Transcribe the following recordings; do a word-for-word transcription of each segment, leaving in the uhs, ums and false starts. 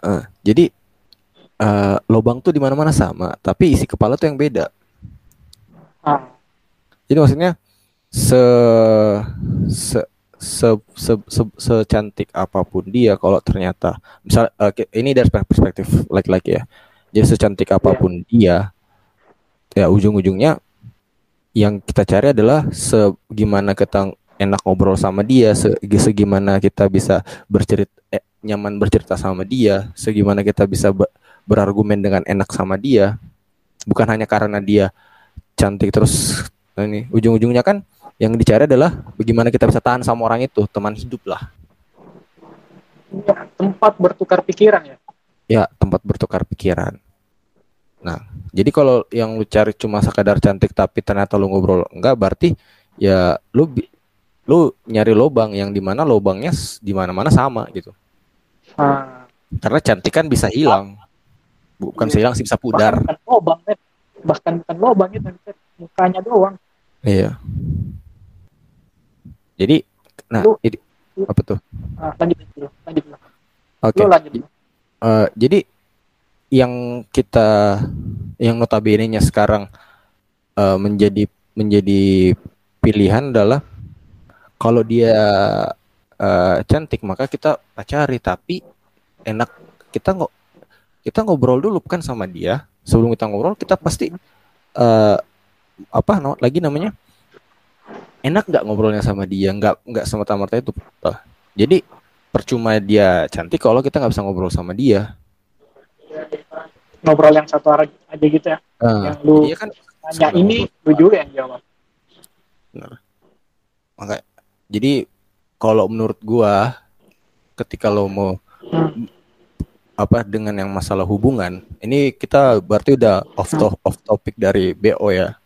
Uh, jadi uh, lobang tuh di mana-mana sama, tapi isi kepala tuh yang beda. Ah. Jadi maksudnya se se se se, se, se cantik apapun dia, kalau ternyata misal uh, ini dari perspektif laki-laki ya. Jadi secantik apapun yeah. dia, ya ujung-ujungnya yang kita cari adalah segimana kita enak ngobrol sama dia, se- segimana kita bisa bercerita eh, nyaman bercerita sama dia, segimana kita bisa be- berargumen dengan enak sama dia, bukan hanya karena dia cantik terus ini ujung-ujungnya kan yang dicari adalah bagaimana kita bisa tahan sama orang itu, teman hidup lah. Ya, tempat bertukar pikiran ya. Ya, tempat bertukar pikiran. Nah, jadi kalau yang lu cari cuma sekadar cantik tapi ternyata lu ngobrol enggak, berarti ya lu lu nyari lobang yang dimana lobangnya di mana-mana sama gitu. Hmm. Karena cantik kan bisa hilang. Bukan bisa hilang sih, bisa pudar. Bahkan bukan lobang, bahkan bukan lobang itu mukanya doang. Iya. Jadi nah, lu, ini, lu, apa tuh? lanjut dulu, lanjut dulu. Oke. Okay. lanjut dulu. Uh, jadi yang kita yang notabene-nya sekarang uh, menjadi menjadi pilihan adalah kalau dia uh, cantik maka kita pacari, tapi enak kita nggak kita ngobrol dulu kan sama dia. Sebelum kita ngobrol kita pasti uh, apa no, lagi namanya enak nggak ngobrolnya sama dia, nggak nggak semata-mata itu. Uh, jadi percuma dia cantik kalau kita nggak bisa ngobrol sama dia. Ngobrol yang satu arah aja gitu ya. Uh, yang lu iya kan, nanya ini, lu juga yang jawab. Benar. Maka, jadi kalau menurut gua, ketika lo mau hmm. apa dengan yang masalah hubungan, ini kita berarti udah off top off topic dari B O ya.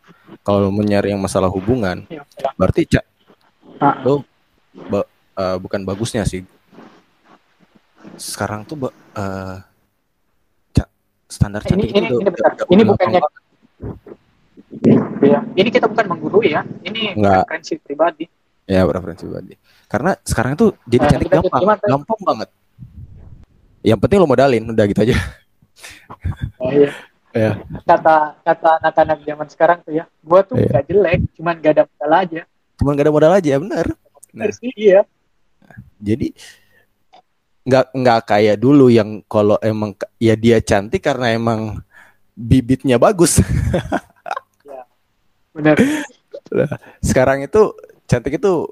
Kalau mencari yang masalah hubungan, ya, ya. berarti cak uh-uh. lo ba- uh, bukan bagusnya sih. Sekarang tuh uh, standar cantik ini, itu ini, udah, ini, ini bukannya ya, ini kita bukan menggurui ya, ini referensi pribadi ya, referensi pribadi karena sekarang itu jadi nah, cantik gampang cuman, gampang banget, yang penting lo modalin udah gitu aja. Oh, iya. Ya. kata kata anak-anak zaman sekarang tuh ya, gua tuh ya. gak jelek, cuman gak ada modal aja cuman gak ada modal aja bener bener nah. sih iya jadi nggak nggak kayak dulu yang kalau emang ya dia cantik karena emang bibitnya bagus. Ya, benar. Sekarang itu cantik itu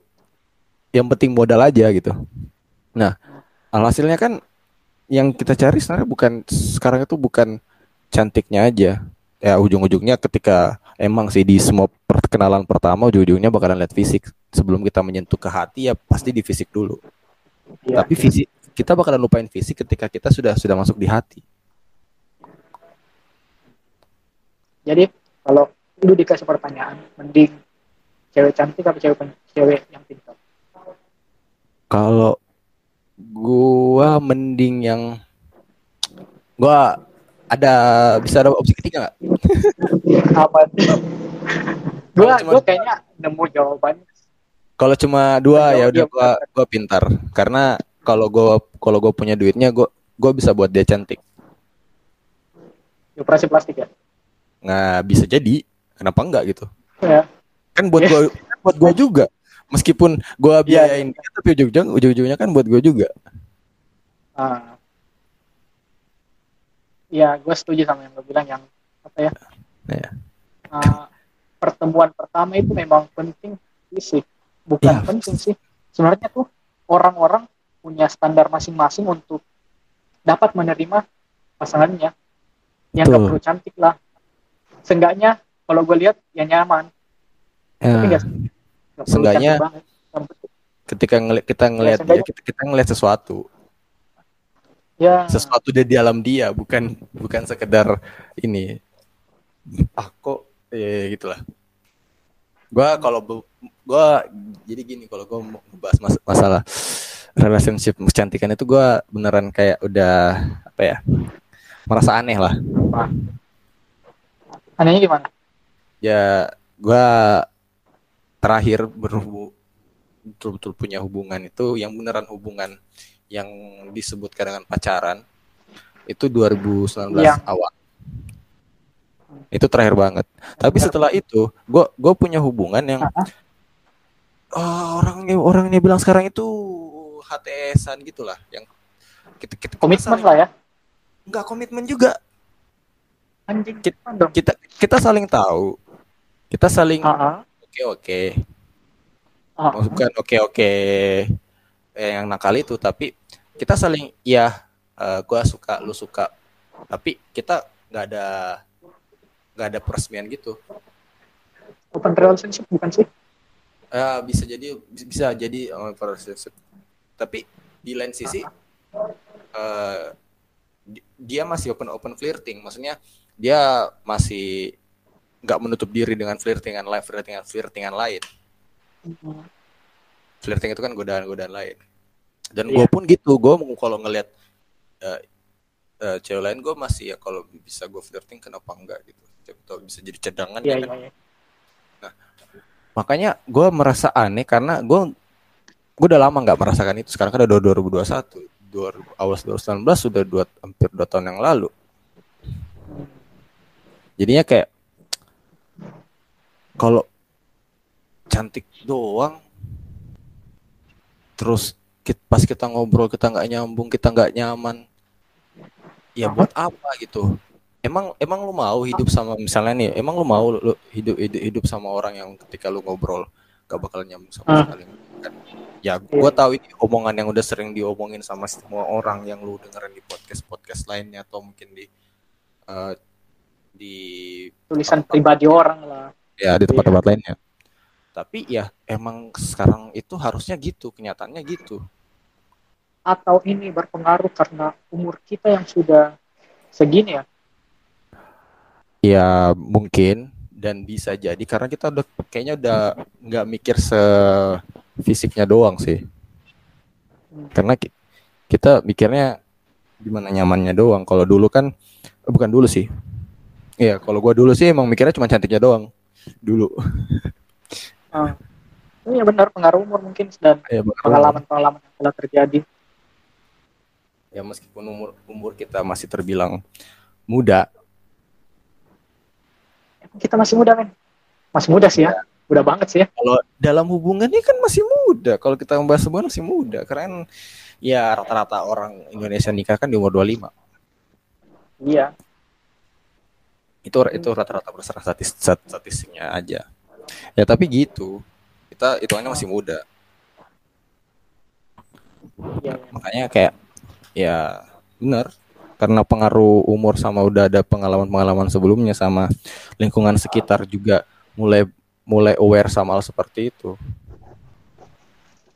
yang penting modal aja gitu. Nah, alhasilnya kan yang kita cari sebenarnya bukan sekarang itu bukan cantiknya aja. Ya ujung-ujungnya ketika emang sih di semua perkenalan pertama ujung-ujungnya bakalan lihat fisik. Sebelum kita menyentuh ke hati ya pasti di fisik dulu. Ya. Tapi fisik kita bakalan lupain fisik ketika kita sudah sudah masuk di hati. Jadi kalau lu dikasih pertanyaan, mending cewek cantik apa cewek cewek yang pintar? Kalau gua mending yang gua ada bisa ada opsi ketiga nggak? Apa? Gua gua kayaknya nemu jawabannya. Kalau cuma dua ya udah gua gua pintar karena kalau gue kalau gue punya duitnya gue gue bisa buat dia cantik. Operasi plastik ya? Nah bisa jadi, kenapa enggak gitu? Ya. Kan buat gue ya. buat gue juga, meskipun gue biayain ya, ya. tapi ujung-ujung ujung-ujungnya kan buat gue juga. Ah, ya gue setuju sama yang lo bilang yang apa ya? ya. Uh, pertemuan pertama itu memang penting fisik, bukan ya. penting sih. Sebenarnya tuh orang-orang punya standar masing-masing untuk dapat menerima pasangannya. Yang gak perlu cantik lah. Seenggaknya kalau gue lihat ya nyaman. Ya. Tapi gak, gak seenggaknya ketika ngel- kita ngelihat ya, dia, kita, kita ngelihat sesuatu. Ya. Sesuatu dia di alam dia, bukan bukan sekedar ini. Ah kok ya, ya gitulah. Gue kalau gue jadi gini kalau gue mau ngebahas mas- masalah relationship kecantikan itu gue beneran kayak udah apa ya merasa aneh lah. Anehnya gimana? Ya gue terakhir berhubung betul-betul punya hubungan itu yang beneran hubungan yang disebutkan dengan pacaran Itu dua ribu sembilan belas ya. Awal. Itu terakhir banget. Tapi setelah itu, gue gue punya hubungan yang oh, orangnya orangnya bilang sekarang itu H T S-an gitulah, yang kita, kita komitmen saling, lah ya. Enggak komitmen juga. Anjing. Kita kita, kita saling tahu. Kita saling oke oke. Bukan oke oke yang nakal itu, tapi kita saling ya uh, gue suka lu suka, tapi kita nggak ada nggak ada peresmian gitu. Open relationship bukan sih? Uh, bisa jadi bisa jadi open relationship, tapi di lain sisi uh, dia masih open open flirting, maksudnya dia masih nggak menutup diri dengan flirtingan lain flirtingan flirtingan lain. Flirting itu kan godaan-godaan lain. Dan yeah. gue pun gitu, gue kalau ngelihat uh, uh, cewek lain gue masih ya kalau bisa gue flirting kenapa enggak gitu. Atau bisa jadi cadangan yeah, kan. Yeah, yeah. Nah, makanya gue merasa aneh karena gue gue udah lama nggak merasakan itu. Sekarang kan udah dua ribu dua puluh satu, dua ribu, awal dua ribu sembilan belas sudah dua hampir dua tahun yang lalu. Jadinya kayak kalau cantik doang, terus pas kita ngobrol kita nggak nyambung, kita nggak nyaman, ya buat apa gitu? Emang emang lu mau hidup sama misalnya nih, emang lu mau lu hidup hidup, hidup sama orang yang ketika lu ngobrol gak bakal nyambung sama sekali? Kan? Ya gue tahu ini omongan yang udah sering diomongin sama semua orang yang lu dengerin di podcast podcast lainnya atau mungkin di uh, di tulisan pribadi orang lah. Ya di tempat-tempat lainnya. Tapi ya emang sekarang itu harusnya gitu, kenyataannya gitu. Atau ini berpengaruh karena umur kita yang sudah segini ya? Ya mungkin, dan bisa jadi karena kita udah kayaknya udah nggak mikir sefisiknya doang sih. Hmm. Karena kita mikirnya gimana nyamannya doang. Kalau dulu kan, eh, bukan dulu sih. Iya kalau gua dulu sih emang mikirnya cuma cantiknya doang dulu. Oh. Ini benar pengaruh umur mungkin dan ya, pengalaman-pengalaman yang telah terjadi. Ya meskipun umur umur kita masih terbilang muda. Kita masih muda kan? Masih muda sih ya. Muda banget sih ya. Kalau dalam hubungannya kan masih muda. Kalau kita membahas hubungan masih muda. Karena ya rata-rata orang Indonesia nikah kan di umur dua puluh lima. Iya. Itu itu rata-rata berdasarkan statis, statistiknya aja. Ya tapi gitu, kita hitungannya masih muda ya, ya. Makanya kayak ya benar, karena pengaruh umur sama udah ada pengalaman-pengalaman sebelumnya sama lingkungan sekitar juga mulai mulai aware sama hal seperti itu.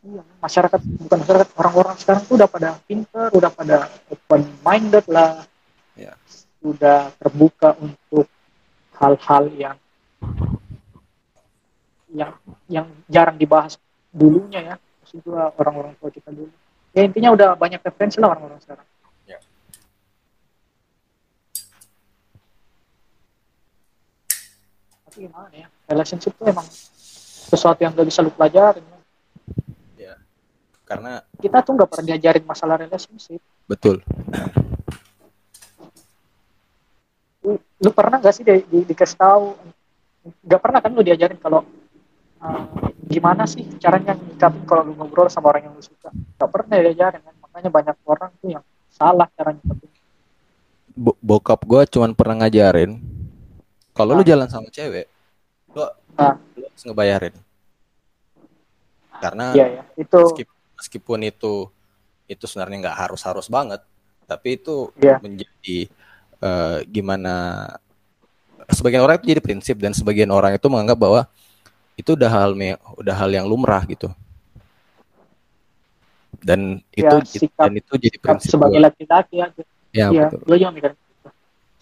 Iya, masyarakat bukan masyarakat orang-orang sekarang tuh udah pada pinter, udah pada open minded lah ya. Udah terbuka untuk hal-hal yang yang yang jarang dibahas dulunya ya, maksudnya orang-orang tua kita dulu. Ya intinya udah banyak referensi lah orang-orang sekarang. Ya. Tapi gimana ya, relationship itu emang sesuatu yang gak bisa lu pelajarin. Ya, karena kita tuh gak pernah diajarin masalah relationship. Betul. Lu, lu pernah gak sih di, di, dikasih tahu? Gak pernah kan lu diajarin kalau Uh, gimana sih caranya ngikapin kalau lu ngobrol sama orang yang lu suka? Gak pernah diajarin kan? Makanya banyak orang tuh yang salah caranya. Bo- bokap gue cuman pernah ngajarin kalau nah. lu jalan sama cewek lu, nah. lu harus ngebayarin karena ya, ya. Itu, meskipun, meskipun itu itu sebenarnya gak harus-harus banget, tapi itu ya. menjadi uh, gimana sebagian orang itu jadi prinsip, dan sebagian orang itu menganggap bahwa itu udah hal udah hal yang lumrah gitu. Dan ya, itu sikap, dan itu jadi prinsip sebagai gua. Laki-laki aja. Ya, ya betul. Lu jangan mikir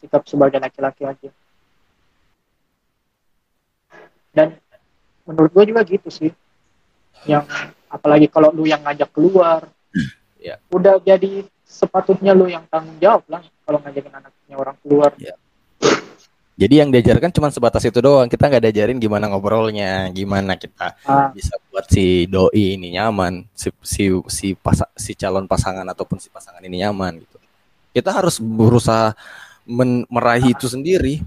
sikap sebagai laki-laki aja. Dan menurut gue juga gitu sih. Yang apalagi kalau lu yang ngajak keluar, ya. Udah jadi sepatutnya lu yang tanggung jawab lah kalau ngajakin anaknya orang keluar. Ya. Jadi yang diajarkan cuma sebatas itu doang. Kita nggak diajarin gimana ngobrolnya, gimana kita ah. bisa buat si doi ini nyaman, si si si, pasa, si calon pasangan ataupun si pasangan ini nyaman gitu. Kita harus berusaha men- meraih itu sendiri.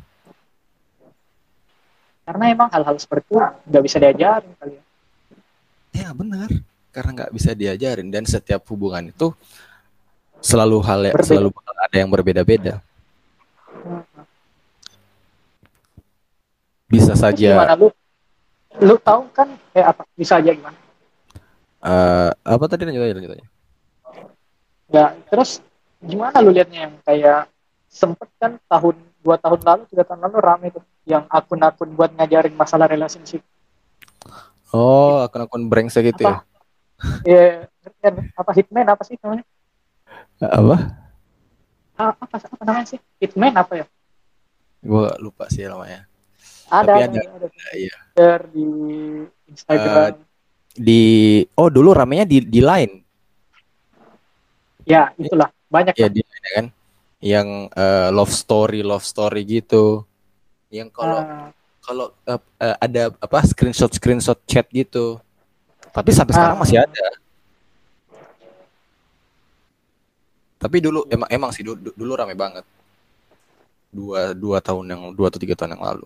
Karena emang hal-hal seperti itu nggak bisa diajarin kali ya. Ya benar, karena nggak bisa diajarin dan setiap hubungan itu selalu hal yang, selalu bakal ada yang berbeda-beda. Bisa terus saja. Gimana lu? Lu tahu kan? Eh apa? Bisa aja gimana? Uh, apa tadi lanjut aja lanjut aja. Nggak, terus gimana lu liatnya yang kayak sempet kan tahun dua tahun lalu tiga tahun lalu rame itu yang akun-akun buat ngajarin masalah relationship. Oh, akun-akun brengsek gitu ya? Iya, apa hitman apa sih namanya? Apa? Apa, apa, apa namanya sih? Hitman apa ya? Gue lupa sih namanya. Ada, tapi ada, ada, ada. Iya. Di Instagram. Uh, di, oh dulu ramenya di di Line. Ya, itulah banyak. Ya, kan? Di Line kan, yang uh, love story love story gitu yang kalau uh, kalau uh, uh, ada apa screenshot screenshot chat gitu tapi sampai uh, sekarang masih ada tapi dulu emang emang sih dulu, dulu rame banget dua dua tahun yang dua atau tiga tahun yang lalu.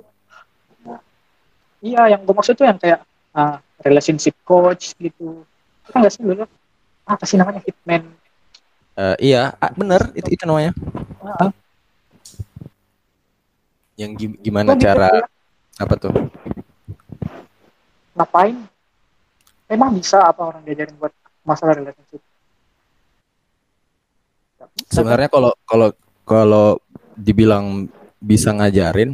Iya, yang gue maksud tuh yang kayak uh, relationship coach gitu kan nggak sih dulu apa sih namanya hitman. Uh, iya, ah, bener itu itu namanya. Uh-huh. Yang gi- gimana itu cara gitu, ya. Apa tuh? Ngapain? Emang bisa apa orang diajarin buat masalah relationship? Sebenarnya kalau kalau kalau dibilang bisa ngajarin,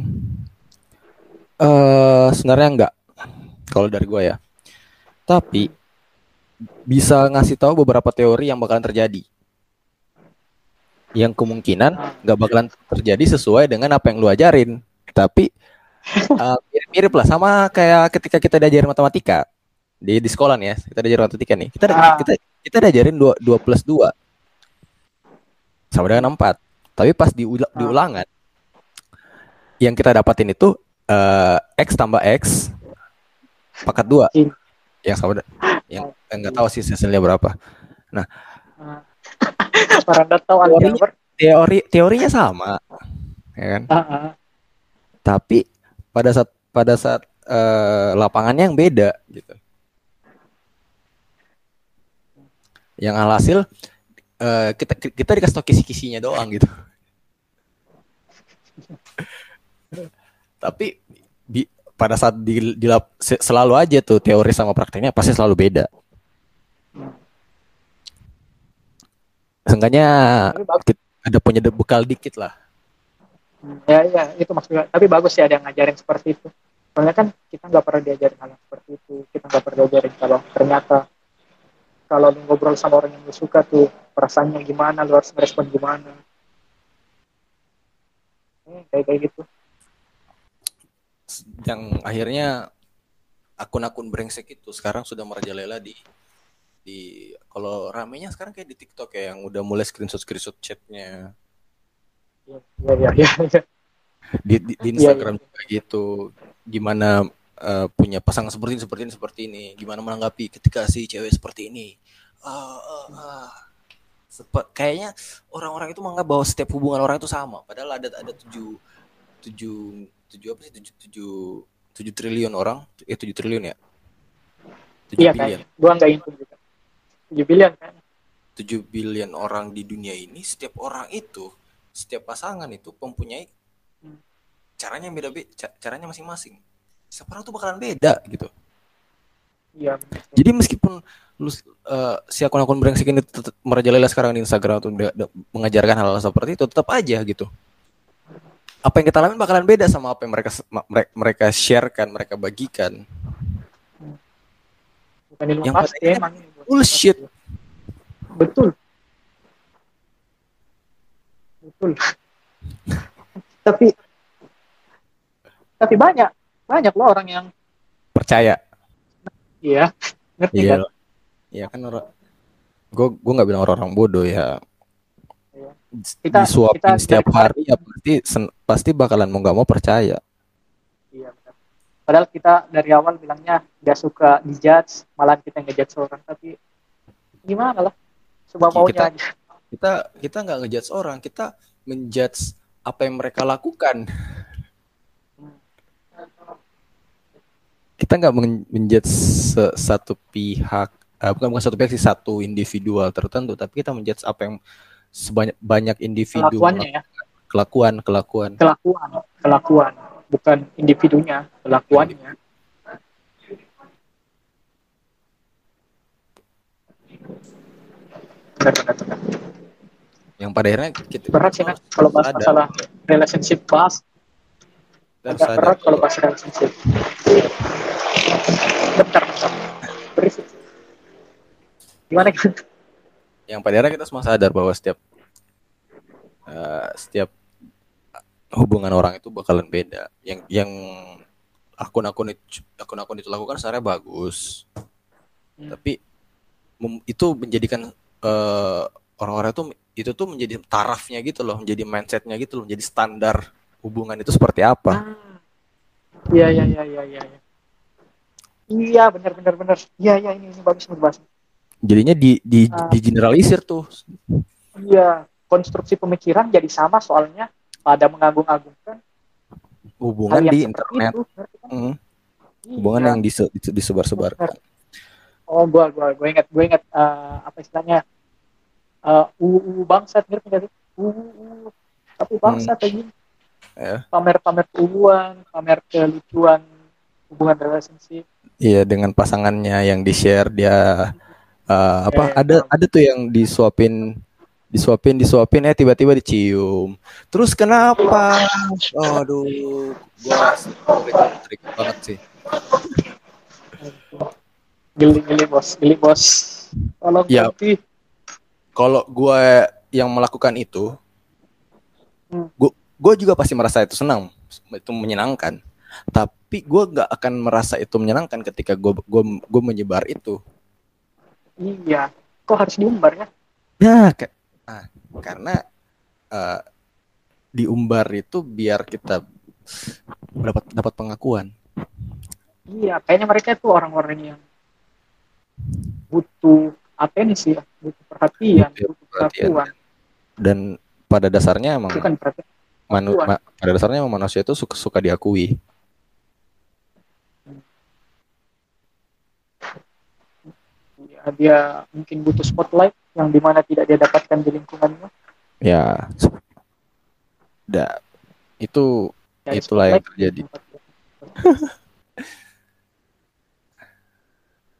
uh, sebenarnya enggak. Kalau dari gue ya. Tapi bisa ngasih tahu beberapa teori yang bakalan terjadi. Yang kemungkinan nggak bakalan terjadi sesuai dengan apa yang lu ajarin, tapi uh, mirip-mirip lah sama kayak ketika kita diajarin matematika di di sekolah nih ya, kita diajarin matematika nih, kita ah. kita kita diajarin dua dua plus dua sama dengan empat, tapi pas di diula, ulangan yang kita dapatin itu uh, x tambah x pangkat dua yang sama yang nggak tahu sih hasilnya berapa. Nah teorinya, teori teorinya sama, ya kan? Uh-uh. Tapi pada saat pada saat uh, lapangannya yang beda, gitu. Yang alhasil uh, kita kita dikasih tau kisi-kisinya doang gitu. Tapi di, pada saat di, di lap, selalu aja tuh teori sama prakteknya pasti selalu beda. Seenggaknya ada punya bekal dikit lah. Ya, ya itu maksudnya. Tapi bagus sih ada yang ngajarin seperti itu. Soalnya kan kita nggak pernah diajarin hal yang seperti itu. Kita nggak pernah diajarin kalau ternyata kalau lu ngobrol sama orang yang lu suka tuh perasaannya gimana, lu harus merespon gimana. Hmm, kayak kayak gitu. Yang akhirnya akun-akun brengsek itu sekarang sudah merajalela di di kalau ramenya sekarang kayak di TikTok ya yang udah mulai screenshot screenshot chatnya ya ya ya, ya. Di, di, di Instagram ya, ya. Juga gitu gimana uh, punya pasangan seperti ini seperti ini seperti ini gimana menanggapi ketika si cewek seperti ini ah, ah, ah. Sep- kayaknya orang-orang itu menganggap bahwa setiap hubungan orang itu sama padahal ada ada tujuh tujuh tujuh apa sih tujuh tujuh tujuh triliun orang eh tujuh triliun ya tujuh iya, bilion kan? Gua nggak ingat juga tujuh bilion kan? tujuh bilion orang di dunia ini, setiap orang itu, setiap pasangan itu mempunyai hmm. caranya beda-beda, caranya masing-masing. Setiap orang tuh bakalan beda gitu. Iya. Jadi meskipun lu uh, si akun-akun brengsek ini tetap merajalela sekarang di Instagram tuh de- de- mengajarkan hal-hal seperti itu, tetap aja gitu. Apa yang kita alamin bakalan beda sama apa yang mereka mereka, mereka sharekan, mereka bagikan. Bukan ilmu yang pasti emang bullshit. Betul. Betul. tapi tapi banyak, banyak loh orang yang percaya. Iya, ngerti iya. Kan? Iya kan orang gua gua enggak bilang orang-orang bodoh ya. Iya. Kita disuapin kita setiap hari ya pasti sen- pasti bakalan mau enggak mau percaya. Iya, benar. Padahal kita dari awal bilangnya enggak suka dijudge, malah kita ngejudge orang tapi gimana lah? Coba maunya kita, aja. Kita kita nggak ngejudge orang, kita menjudge apa yang mereka lakukan. Kita nggak menjudge satu pihak, uh, bukan bukan satu pihak sih, satu individual tertentu, tapi kita menjudge apa yang sebanyak banyak individu kelakuannya, ya. Kelakuan, kelakuan, kelakuan, kelakuan, bukan individunya, kelakuannya. Benar-benar. Yang pada akhirnya kita berat sih kan kalau bahas masalah relationship bahas. Agak berat kalau bahas relationship. Bentar, bentar. Berisik. Gimana kan? Yang pada akhirnya kita semua sadar bahwa setiap uh, setiap hubungan orang itu bakalan beda. Yang yang akun-akun itu akun-akun itu lakukan sebenarnya bagus. Hmm. Tapi mem, itu menjadikan uh, orang-orang itu itu tuh menjadi tarafnya gitu loh, menjadi mindsetnya gitu loh, menjadi standar hubungan itu seperti apa. Iya, ah. iya, iya, iya, iya. Iya, benar benar benar. Iya, iya, ini, ini bagus banget. Jadinya di di, uh, di generalisir tuh. Iya, konstruksi pemikiran jadi sama soalnya pada mengagung-agungkan hubungan di internet. Itu, kan? Mm. Hubungan iya. yang dise, disebar-sebarkan. Oh, gua gua gua ingat, gua ingat uh, apa istilahnya? Uh, uu bangsat mirip enggak sih? Uu tapi bangsat hmm. lagi. Yeah. Pamer-pamer keuuan, pamer kelucuan hubungan relationship. Iya, yeah, dengan pasangannya yang di-share dia Uh, apa eh, ada um. ada tuh yang disuapin disuapin disuapin eh tiba-tiba dicium terus kenapa? Oh, aduh, gua trik banget sih. Geli-geli bos, geli bos. Kalau ya, kalau gua yang melakukan itu, hmm. gua gua juga pasti merasa itu senang, itu menyenangkan. Tapi gua nggak akan merasa itu menyenangkan ketika gua gua gua menyebar itu. Iya, kok harus diumbar ya? Nah, ke- nah karena uh, diumbar itu biar kita dapat dapat pengakuan. Iya, kayaknya mereka itu orang-orang yang butuh atensi ya, butuh perhatian, butuh, butuh perhatian. Dan pada dasarnya emang bukan perhatian. Manu- ma- pada dasarnya emang manusia itu suka suka diakui. Dia mungkin butuh spotlight yang dimana tidak dia dapatkan di lingkungannya. Ya, da, itu ya, itulah yang terjadi.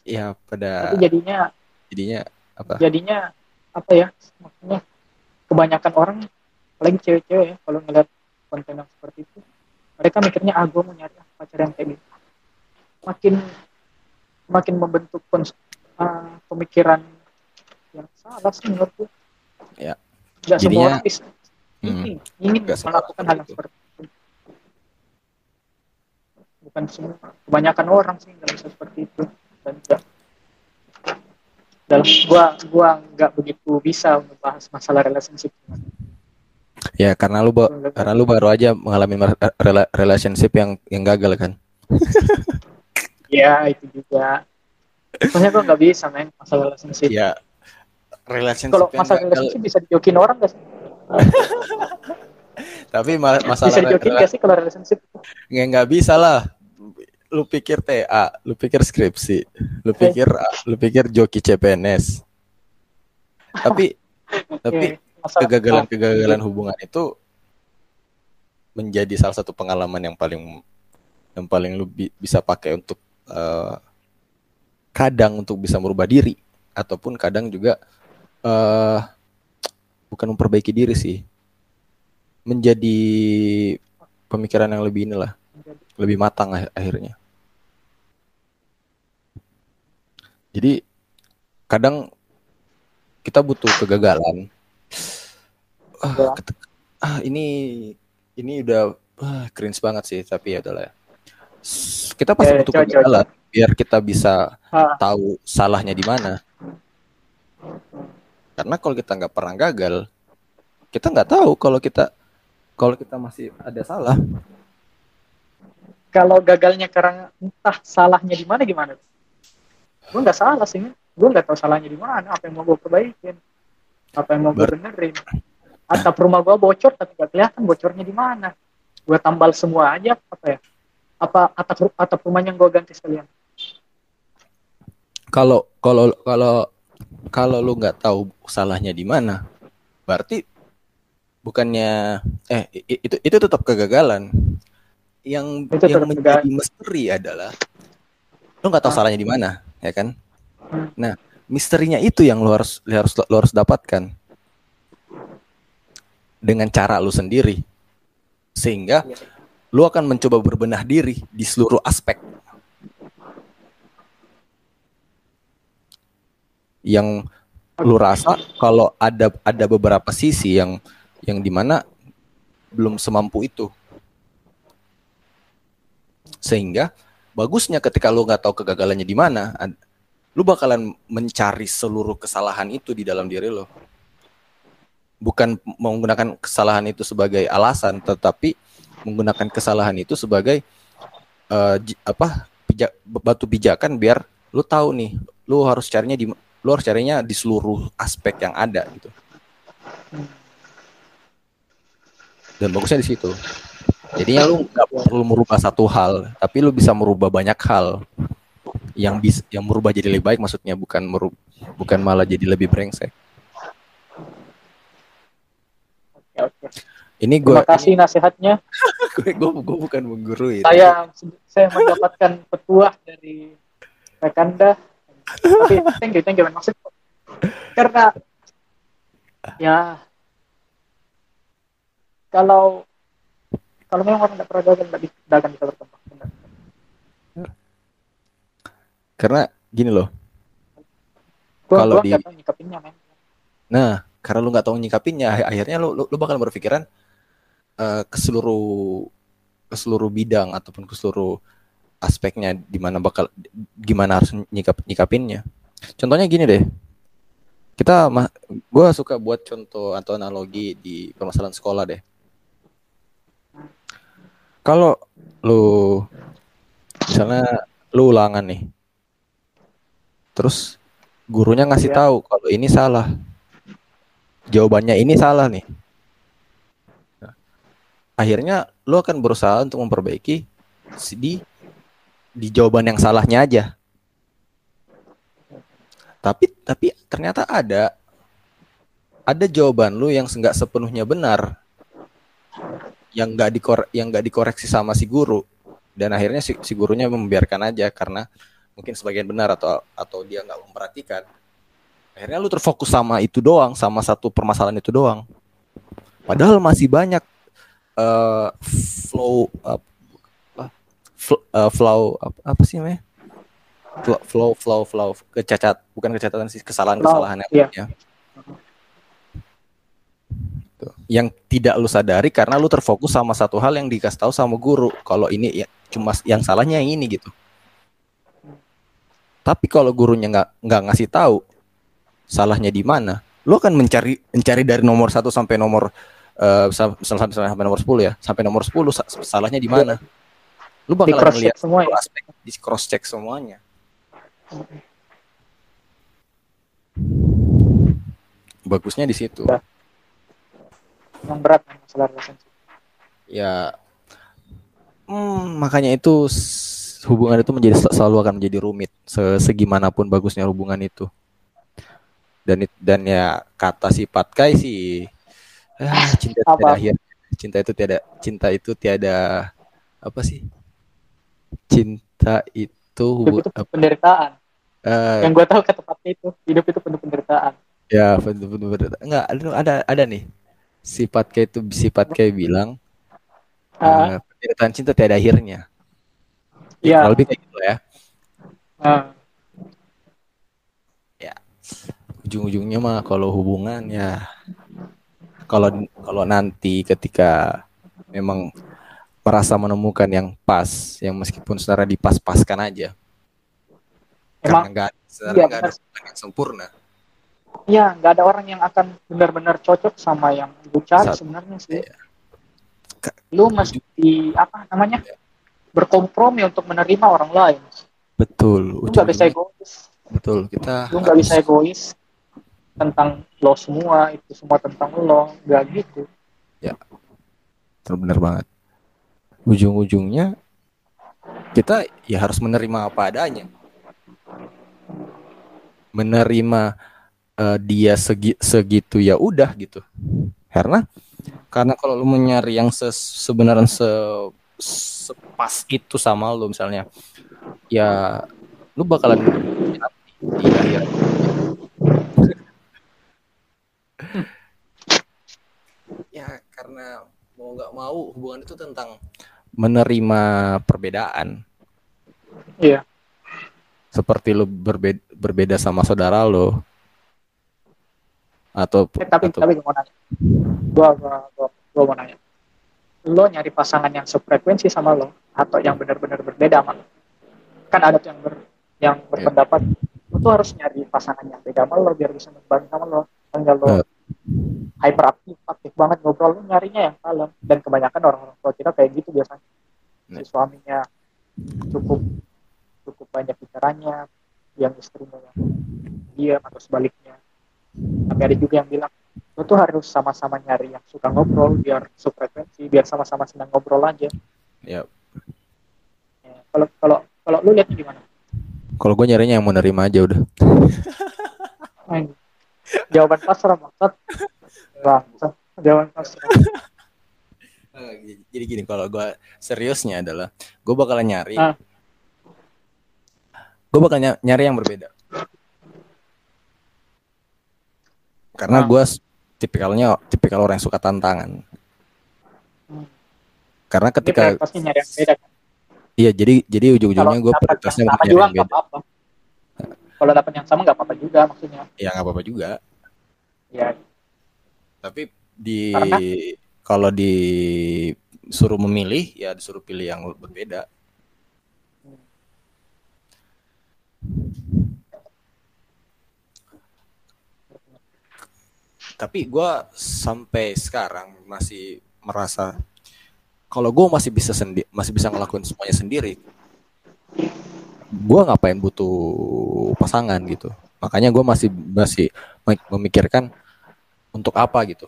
Ya pada. Tapi jadinya. Jadinya apa? Jadinya apa ya? Maksudnya kebanyakan orang, paling cewek-cewek ya, kalau ngeliat konten yang seperti itu, mereka mikirnya ah gue mau nyari pacar yang kayak gitu. Makin makin membentuk kons. Uh, pemikiran yang salah sih menurutku. Ya. Tidak semua orang bisa ingin, hmm, ingin melakukan hal yang seperti itu. Bukan semua, kebanyakan orang sih nggak bisa seperti itu. Dan tidak. Dalam gua, gua nggak begitu bisa membahas masalah relationship. Ya, karena lu, ba- karena lu baru aja mengalami rela- relationship yang yang gagal kan. Ya, itu juga. Soalnya gue nggak bisa main masalah relationship. Ya, relationship kalau masalah relationship bisa dijokin orang nggak sih? Tapi ma- masalah bisa dijokin nggak rel- sih kalau relationship? Nggak nggak bisa lah. Lu pikir T A, lu pikir skripsi, lu pikir lu pikir joki C P N S. Tapi tapi masalah, kegagalan kegagalan hubungan itu menjadi salah satu pengalaman yang paling yang paling lu bi- bisa pakai untuk uh, kadang untuk bisa merubah diri ataupun kadang juga uh, bukan memperbaiki diri sih, menjadi pemikiran yang lebih inilah, menjadi lebih matang akhirnya. Jadi kadang kita butuh kegagalan. Ah, ah ini ini udah ah, cringe banget sih, tapi ya udahlah. Kita pasti butuh kegagalan biar kita bisa ha. tahu salahnya di mana. Karena kalau kita nggak pernah gagal, kita nggak tahu kalau kita kalau kita masih ada salah. Kalau gagalnya karena entah salahnya di mana gimana? Gue nggak salah sih, gue nggak tahu salahnya di mana. Apa yang mau gue perbaikin? apa yang mau gue benerin. Atap rumah gue bocor tapi gak kelihatan bocornya di mana. Gue tambal semua aja apa ya? Apa atap atap rumahnya gue ganti sekalian. Kalau kalau kalau kalau lu nggak tahu salahnya di mana, berarti bukannya eh itu itu tetap kegagalan. Yang itu yang menjadi kegagalan. Misteri adalah lu nggak tahu ah. salahnya di mana, ya kan? Hmm. Nah, misterinya itu yang lu harus lu harus lu harus dapatkan dengan cara lu sendiri, sehingga lu akan mencoba berbenah diri di seluruh aspek. Yang lu rasa kalau ada ada beberapa sisi yang yang dimana belum semampu itu, sehingga bagusnya ketika lu nggak tahu kegagalannya di mana, lu bakalan mencari seluruh kesalahan itu di dalam diri lu, bukan menggunakan kesalahan itu sebagai alasan, tetapi menggunakan kesalahan itu sebagai uh, apa pijak, batu pijakan biar lu tahu nih lu harus carinya di lu harus carinya di seluruh aspek yang ada gitu. Dan bagusnya di situ. Jadinya lu nggak perlu merubah satu hal, tapi lu bisa merubah banyak hal yang bisa yang merubah jadi lebih baik, maksudnya bukan merubah, bukan malah jadi lebih brengsek. Oke, oke. Ini gua, terima kasih ini, nasihatnya. gue, gue, gue bukan menggurui. Saya itu. saya mendapatkan petuah dari Rekanda. Tapi thank you, thank you maksud karena ya kalau kalau memang orang tidak pernah gagal tidak akan bisa berkembang. Benar. Karena gini loh, gua, kalau gua di nyikapinnya, men. Nah, karena lu nggak tahu nyikapinnya, akhirnya lu lu, lu bakal berpikiran uh, ke seluruh ke seluruh bidang ataupun ke seluruh aspeknya, di mana bakal gimana harus nyikap nyikapinnya. Contohnya gini deh, kita gue suka buat contoh atau analogi di permasalahan sekolah deh. Kalau lu misalnya lu ulangan nih, terus gurunya ngasih ya. tahu kalau ini salah, jawabannya ini salah nih. Nah, akhirnya lu akan berusaha untuk memperbaiki di di jawaban yang salahnya aja. Tapi tapi ternyata ada ada jawaban lu yang enggak sepenuhnya benar, yang enggak dikor yang enggak dikoreksi sama si guru, dan akhirnya si, si gurunya membiarkan aja karena mungkin sebagian benar atau atau dia enggak memperhatikan. Akhirnya lu terfokus sama itu doang, sama satu permasalahan itu doang. Padahal masih banyak uh, flow uh, flow apa, apa sih namanya? Flow flow flow kecacat, bukan kecacatan sih, kesalahan-kesalahan yang yeah. yang tidak lu sadari karena lu terfokus sama satu hal yang dikasih tahu sama guru kalau ini ya, cuma yang salahnya yang ini gitu. Tapi kalau gurunya nggak nggak ngasih tahu salahnya di mana, lu akan mencari mencari dari nomor satu sampai nomor uh, sampai sampai nomor sepuluh ya, sampai nomor sepuluh salahnya di mana. Lu bakal melihat semua ya? Aspek di cross check semuanya. Okay. Bagusnya di situ. Yang berat masalah relationship. Ya, hmm, makanya itu hubungan itu menjadi selalu akan menjadi rumit segimanapun bagusnya hubungan itu. Dan dan ya kata si Pat Kai sih, ah, cinta itu tiada akhir, cinta itu tiada cinta itu tiada apa sih? Cinta itu hidup itu penderitaan. Uh, yang gue tahu kata Patnya itu hidup itu penuh penderitaan. Ya, penuh penderitaan. Enggak, ada ada nih. Si Patnya itu sifat kayak bilang uh, uh, penderitaan cinta tiada akhirnya. Iya. Lebih kayak gitu ya. Uh. Ya. Ujung-ujungnya mah kalau hubungan ya kalau kalau nanti ketika memang merasa menemukan yang pas, yang meskipun saudara dipas-paskan aja. Emang, karena nggak ya, ada orang yang sempurna. Iya, nggak ada orang yang akan benar-benar cocok sama yang lu cari sebenarnya sih. Ya. Lu mesti apa namanya ya. berkompromi untuk menerima orang lain. Betul. Lu nggak bisa egois. Betul, kita. Lu nggak bisa egois. tentang lo semua, itu semua tentang lo, nggak gitu. Ya, benar banget. Ujung-ujungnya kita ya harus menerima apa adanya. Menerima uh, dia segi, segitu ya udah gitu. Karena karena kalau lu mencari yang se, sebenarnya se, sepas itu sama lu misalnya, ya lu bakalan di akhir. Ya karena mau nggak mau hubungan itu tentang menerima perbedaan. Iya. Seperti lu berbeda, berbeda sama saudara lo. Atau eh, tapi atau... tapi gue mau nanya. Gua gua, gua gua mau nanya. Lo nyari pasangan yang sefrekuensi sama lo atau yang benar-benar berbeda sama lo? Kan ada tuh yang ber, yang berpendapat yeah. Lo tuh harus nyari pasangan yang beda sama lo biar bisa ngebantu sama lo. Enggak lo uh. hyperaktif, aktif banget ngobrol, lo nyarinya yang kalem. Dan kebanyakan orang-orang tua kita kayak gitu biasanya. Si suaminya cukup cukup banyak bicaranya, yang istrinya yang diam atau sebaliknya. Tapi ada juga yang bilang lo tuh harus sama-sama nyari yang suka ngobrol biar sefrekuensi, biar sama-sama senang ngobrol aja. Yep. Ya. Kalau kalau kalau lu lihatnya gimana? Kalau gue nyarinya yang menerima aja udah. Jawaban pasrah maksud. Maksud. Jawaban pasrah. Jadi gini, kalau gue seriusnya adalah gue bakalan nyari. Ah. Gue bakal nyari yang berbeda. Karena gue tipikalnya tipikal orang yang suka tantangan. Hmm. Karena ketika iya jadi jadi ujung-ujungnya gue prioritasnya bukan nyari yang beda. Kalau dapat yang sama nggak apa-apa juga maksudnya. Iya nggak apa-apa juga. Iya. Tapi di kalau disuruh memilih ya disuruh pilih yang berbeda. Tapi gue sampai sekarang masih merasa kalau gue masih bisa sendi- masih bisa ngelakuin semuanya sendiri, gue ngapain butuh pasangan gitu. Makanya gue masih masih memikirkan untuk apa gitu.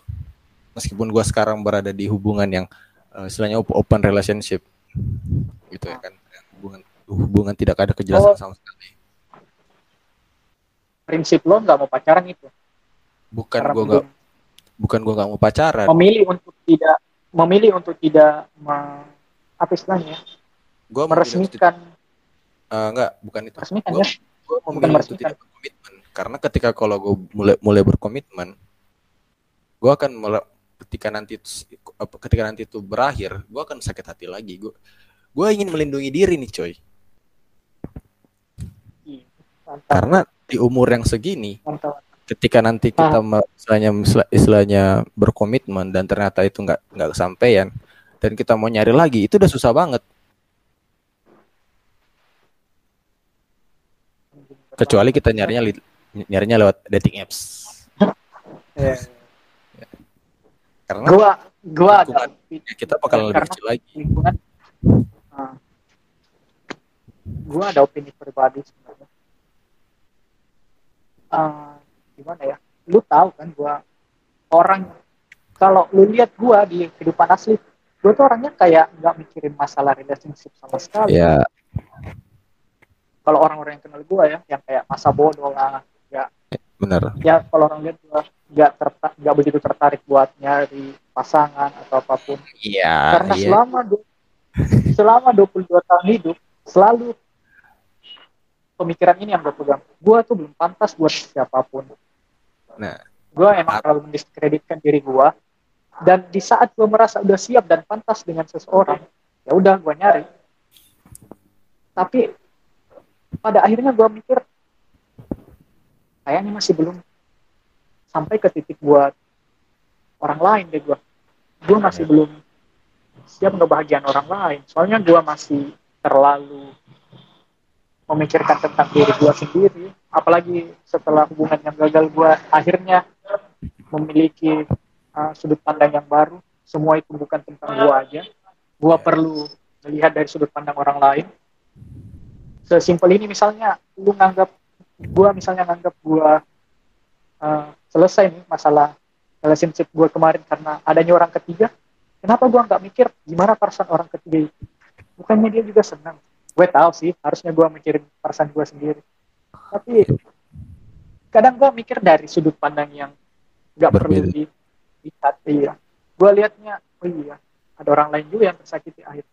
Meskipun gue sekarang berada di hubungan yang uh, istilahnya open relationship gitu ya kan, hubungan hubungan tidak ada kejelasan oh. sama sekali. Prinsip lo nggak mau pacaran itu? Bukan gue nggak, bukan gue nggak mau pacaran. Memilih untuk tidak, memilih untuk tidak, me, apa istilahnya? Gue meresmikan. Uh, enggak, bukan itu. Meresmikan gua, ya? Gue memilih untuk tidak berkomitmen. Karena ketika kalau gue mulai mulai berkomitmen, gue akan mulai, ketika nanti ketika nanti itu berakhir, gue akan sakit hati lagi. Gue gue ingin melindungi diri nih, coy. Iya, karena di umur yang segini. Mantap. Ketika nanti kita ah. misalnya istilahnya berkomitmen dan ternyata itu nggak nggak kesampaian dan kita mau nyari lagi itu udah susah banget. Kecuali kita nyarinya li, nyarinya lewat dating apps. Ya. Karena gua gua kita bakal lebih kecil lagi. Nah. Gua ada opini pribadi sebenarnya. Uh, gimana ya, lu tahu kan gue orang, kalau lu lihat gue di kehidupan asli, gue tuh orangnya kayak nggak mikirin masalah relationship sama sekali. Yeah. Kalau orang-orang yang kenal gue ya, yang kayak masa bodoh lah, nggak. Bener. Ya kalau orang lihat gue nggak tertarik, nggak begitu tertarik buat nyari pasangan atau apapun. Iya. Yeah, Karena yeah. selama du- selama dua puluh dua tahun hidup selalu pemikiran ini yang gue pegang. Gue tuh belum pantas buat siapapun. Nah, gue emang terlalu mendiskreditkan diri gue. Dan di saat gue merasa udah siap dan pantas dengan seseorang, ya udah gue nyari. Tapi pada akhirnya gue mikir, kayaknya masih belum sampai ke titik buat orang lain deh gue. Gue masih belum siap ngebahagiain orang lain. Soalnya gue masih terlalu memikirkan tentang diri gue sendiri, apalagi setelah hubungan yang gagal gue akhirnya memiliki uh, sudut pandang yang baru. Semua itu bukan tentang gue aja, gue perlu melihat dari sudut pandang orang lain. Sesimpel ini misalnya, lu nganggap gue misalnya nganggap gue uh, selesai nih masalah relationship gue kemarin karena adanya orang ketiga. Kenapa gue nggak mikir gimana perasaan orang ketiga itu? Bukannya dia juga senang. Gue tahu sih, harusnya gue mikirin perasaan gue sendiri. Tapi kadang gue mikir dari sudut pandang yang nggak perlu dilihat. Iya. Gue liatnya, oh iya, ada orang lain juga yang tersakiti akhir.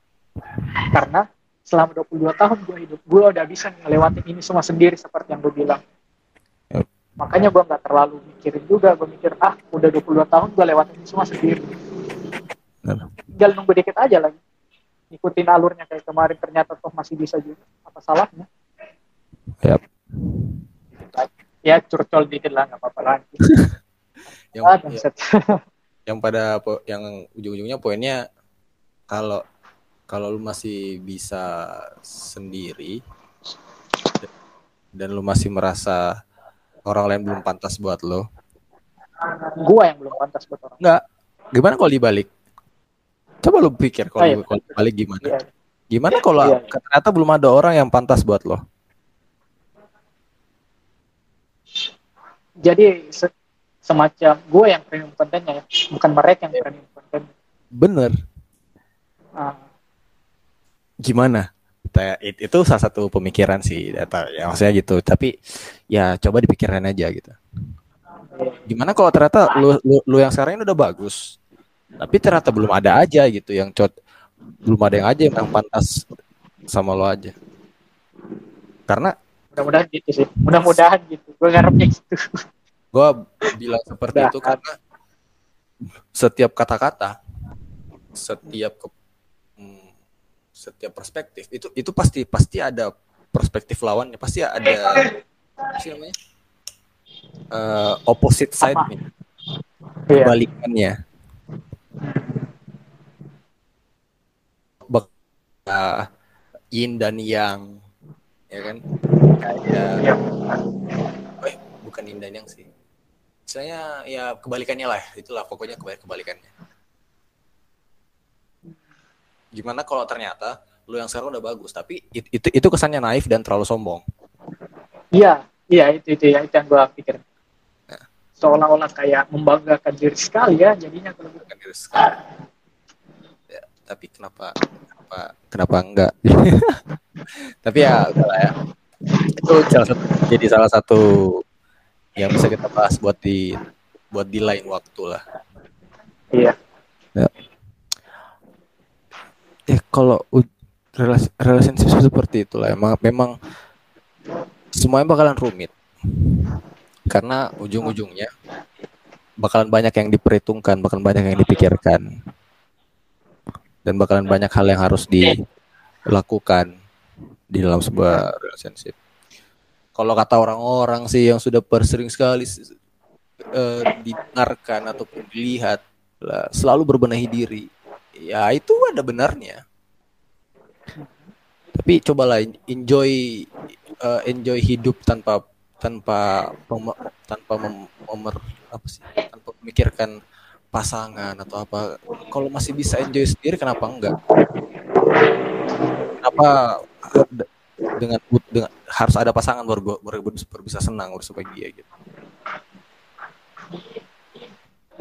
Karena selama dua puluh dua tahun gue hidup, gue udah bisa ngelewatin ini semua sendiri seperti yang gue bilang. Yep. Makanya gue nggak terlalu mikirin juga. Gue mikir, ah udah dua puluh dua tahun gue lewatin ini semua sendiri. Tinggal nunggu dikit aja lagi, ikutin alurnya kayak kemarin. Ternyata toh masih bisa juga, apa salahnya? Yap. Ya curcol dikit lah, nggak apa-apa lagi. yang, ah, ya, yang pada po- yang ujung-ujungnya poinnya, kalau kalau lu masih bisa sendiri dan lu masih merasa orang lain belum pantas buat lo. Gua yang belum pantas buat orang. Enggak. Gimana kalau dibalik? Coba lu pikir kalau, oh, iya, kalau balik gimana? Iya. Gimana kalau iya, iya. ternyata belum ada orang yang pantas buat lo? Jadi se- semacam gue yang premium kontennya ya, bukan mereka yang premium konten. Bener. Ah. Gimana? Itu salah satu pemikiran sih, ya, maksudnya gitu. Tapi ya coba dipikirkan aja gitu. Gimana kalau ternyata lu, lu, lu yang sekarang ini udah bagus? Tapi ternyata belum ada aja gitu yang cot, belum ada yang aja yang pantas sama lo aja. Karena mudah-mudahan gitu sih, mudah-mudahan gitu. Gue ngarepnya gitu. Gue bilang seperti itu karena setiap kata-kata, setiap ke, setiap perspektif itu itu pasti pasti ada perspektif lawannya, pasti ada apa sih namanya uh, opposite side nih, kebalikannya. Bak uh, yin dan yang, ya kan, kayak ya. eh bukan yin dan yang sih, misalnya ya kebalikannya lah, itulah pokoknya kebalikannya. Gimana kalau ternyata lu yang sekarang udah bagus, tapi itu itu, itu kesannya naif dan terlalu sombong. Iya, iya itu itu ya, itu yang gua pikir. Seolah-olah kayak membanggakan diri sekali ya jadinya, kalau bukan diri sekali. Ya, tapi kenapa kenapa kenapa enggak? Tapi ya udahlah ya. Itu salah satu, jadi salah satu yang bisa kita bahas buat di buat di lain waktu lah. Iya. Ya. Eh kalau relationship seperti itulah emang memang semuanya bakalan rumit. Karena ujung-ujungnya bakalan banyak yang diperhitungkan, bakalan banyak yang dipikirkan, dan bakalan banyak hal yang harus dilakukan di dalam sebuah relationship. Kalau kata orang-orang sih yang sudah bersering sekali eh, didengarkan ataupun dilihat, selalu berbenahi diri. Ya itu ada benarnya. Tapi cobalah enjoy uh, enjoy hidup tanpa tanpa tanpa mem, memer, apa sih tanpa memikirkan pasangan atau apa. Kalau masih bisa enjoy sendiri, kenapa enggak? Kenapa dengan, dengan harus ada pasangan baru baru bisa senang, baru supaya dia gitu?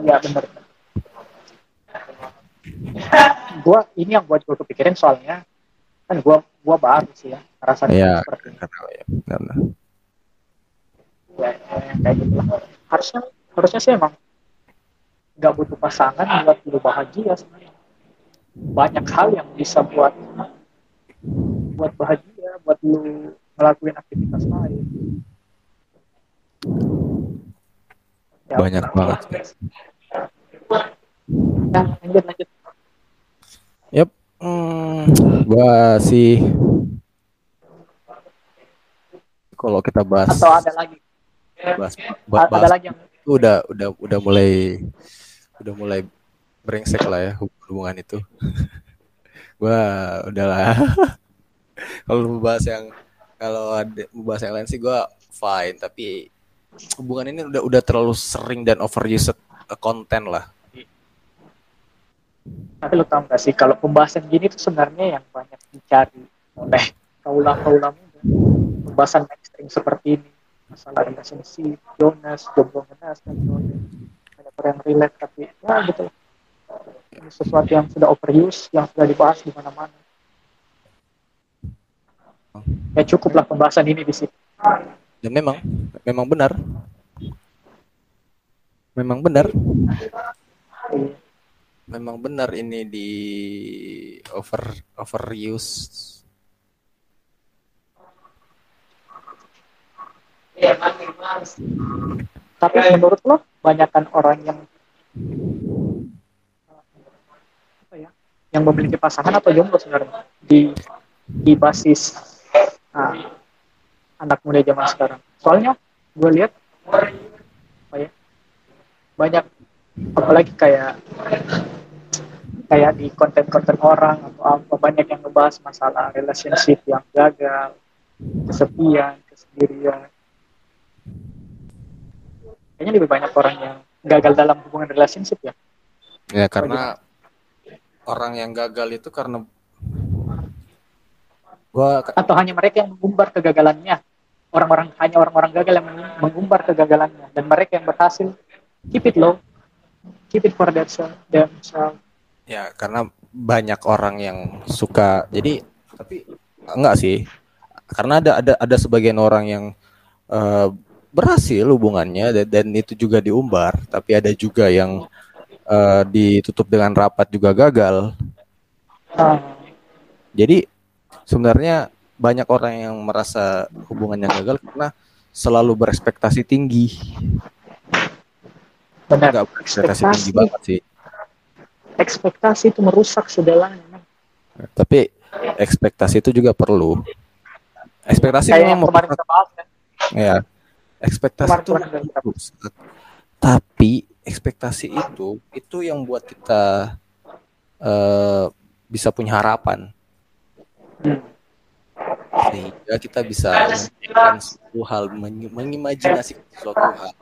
Ya benar. Gua ini yang buat gue kepikirin, soalnya kan gua gua baru sih ya rasanya seperti ini. Ya, kayak gitulah. Harusnya harusnya sih emang nggak butuh pasangan buat lu bahagia sebenarnya. Banyak hal yang bisa buat buat bahagia, buat lu ngelakuin aktivitas lain. Ya, banyak banget. Nah, lanjut lanjut. Yap, hmm, gua sih kalau kita bahas atau ada lagi. Bahas, bahas, ada lagi yang itu udah udah udah mulai udah mulai brengsek lah ya hubungan itu. Gua udahlah. Kalau bahas yang kalau ada bahas yang lain sih gua fine, tapi hubungan ini udah udah terlalu sering dan overused konten lah. Tapi lo tau gak sih kalau pembahasan gini tuh sebenarnya yang banyak dicari oleh kaula-kaula muda, pembahasan mainstream seperti ini. masalah relationship, Jonas, jomblo Jonas, dan sebagainya. Ada orang relate tapi ya gitu. Ini sesuatu yang sudah overuse, yang sudah dibahas di mana-mana. Ya cukuplah pembahasan ini di sini. Ya memang, memang benar. Memang benar. Memang benar ini di over overuse. Ya, tapi menurut lo banyakkan orang yang apa ya, yang memiliki pasangan atau jomblo sebenarnya di di basis nah, anak muda zaman sekarang. Soalnya gue lihat apa ya, banyak apalagi kayak kayak di konten-konten orang atau apa, banyak yang ngebahas masalah relationship yang gagal, kesepian, kesendirian. Kayaknya lebih banyak orang yang gagal dalam hubungan relationship ya. Ya karena orang yang gagal itu karena gua atau hanya mereka yang mengumbar kegagalannya. Orang-orang hanya orang-orang gagal yang mengumbar kegagalannya, dan mereka yang berhasil keep it low, keep it for themselves. Ya karena banyak orang yang suka. Jadi tapi enggak sih. Karena ada ada ada sebagian orang yang uh, berhasil hubungannya dan, dan itu juga diumbar, tapi ada juga yang uh, ditutup dengan rapat juga gagal. Uh. Jadi sebenarnya banyak orang yang merasa hubungannya gagal karena selalu berekspektasi tinggi. Benar. Enggak berekspektasi ekspektasi, tinggi banget sih. Ekspektasi itu merusak segalanya. Tapi ekspektasi itu juga perlu. Ekspektasi memang merusak. Ya. Ekspektasi itu merusak, tapi ekspektasi itu itu yang buat kita uh, bisa punya harapan, sehingga kita bisa memikirkan sesuatu hal, mengimajinasikan sesuatu hal.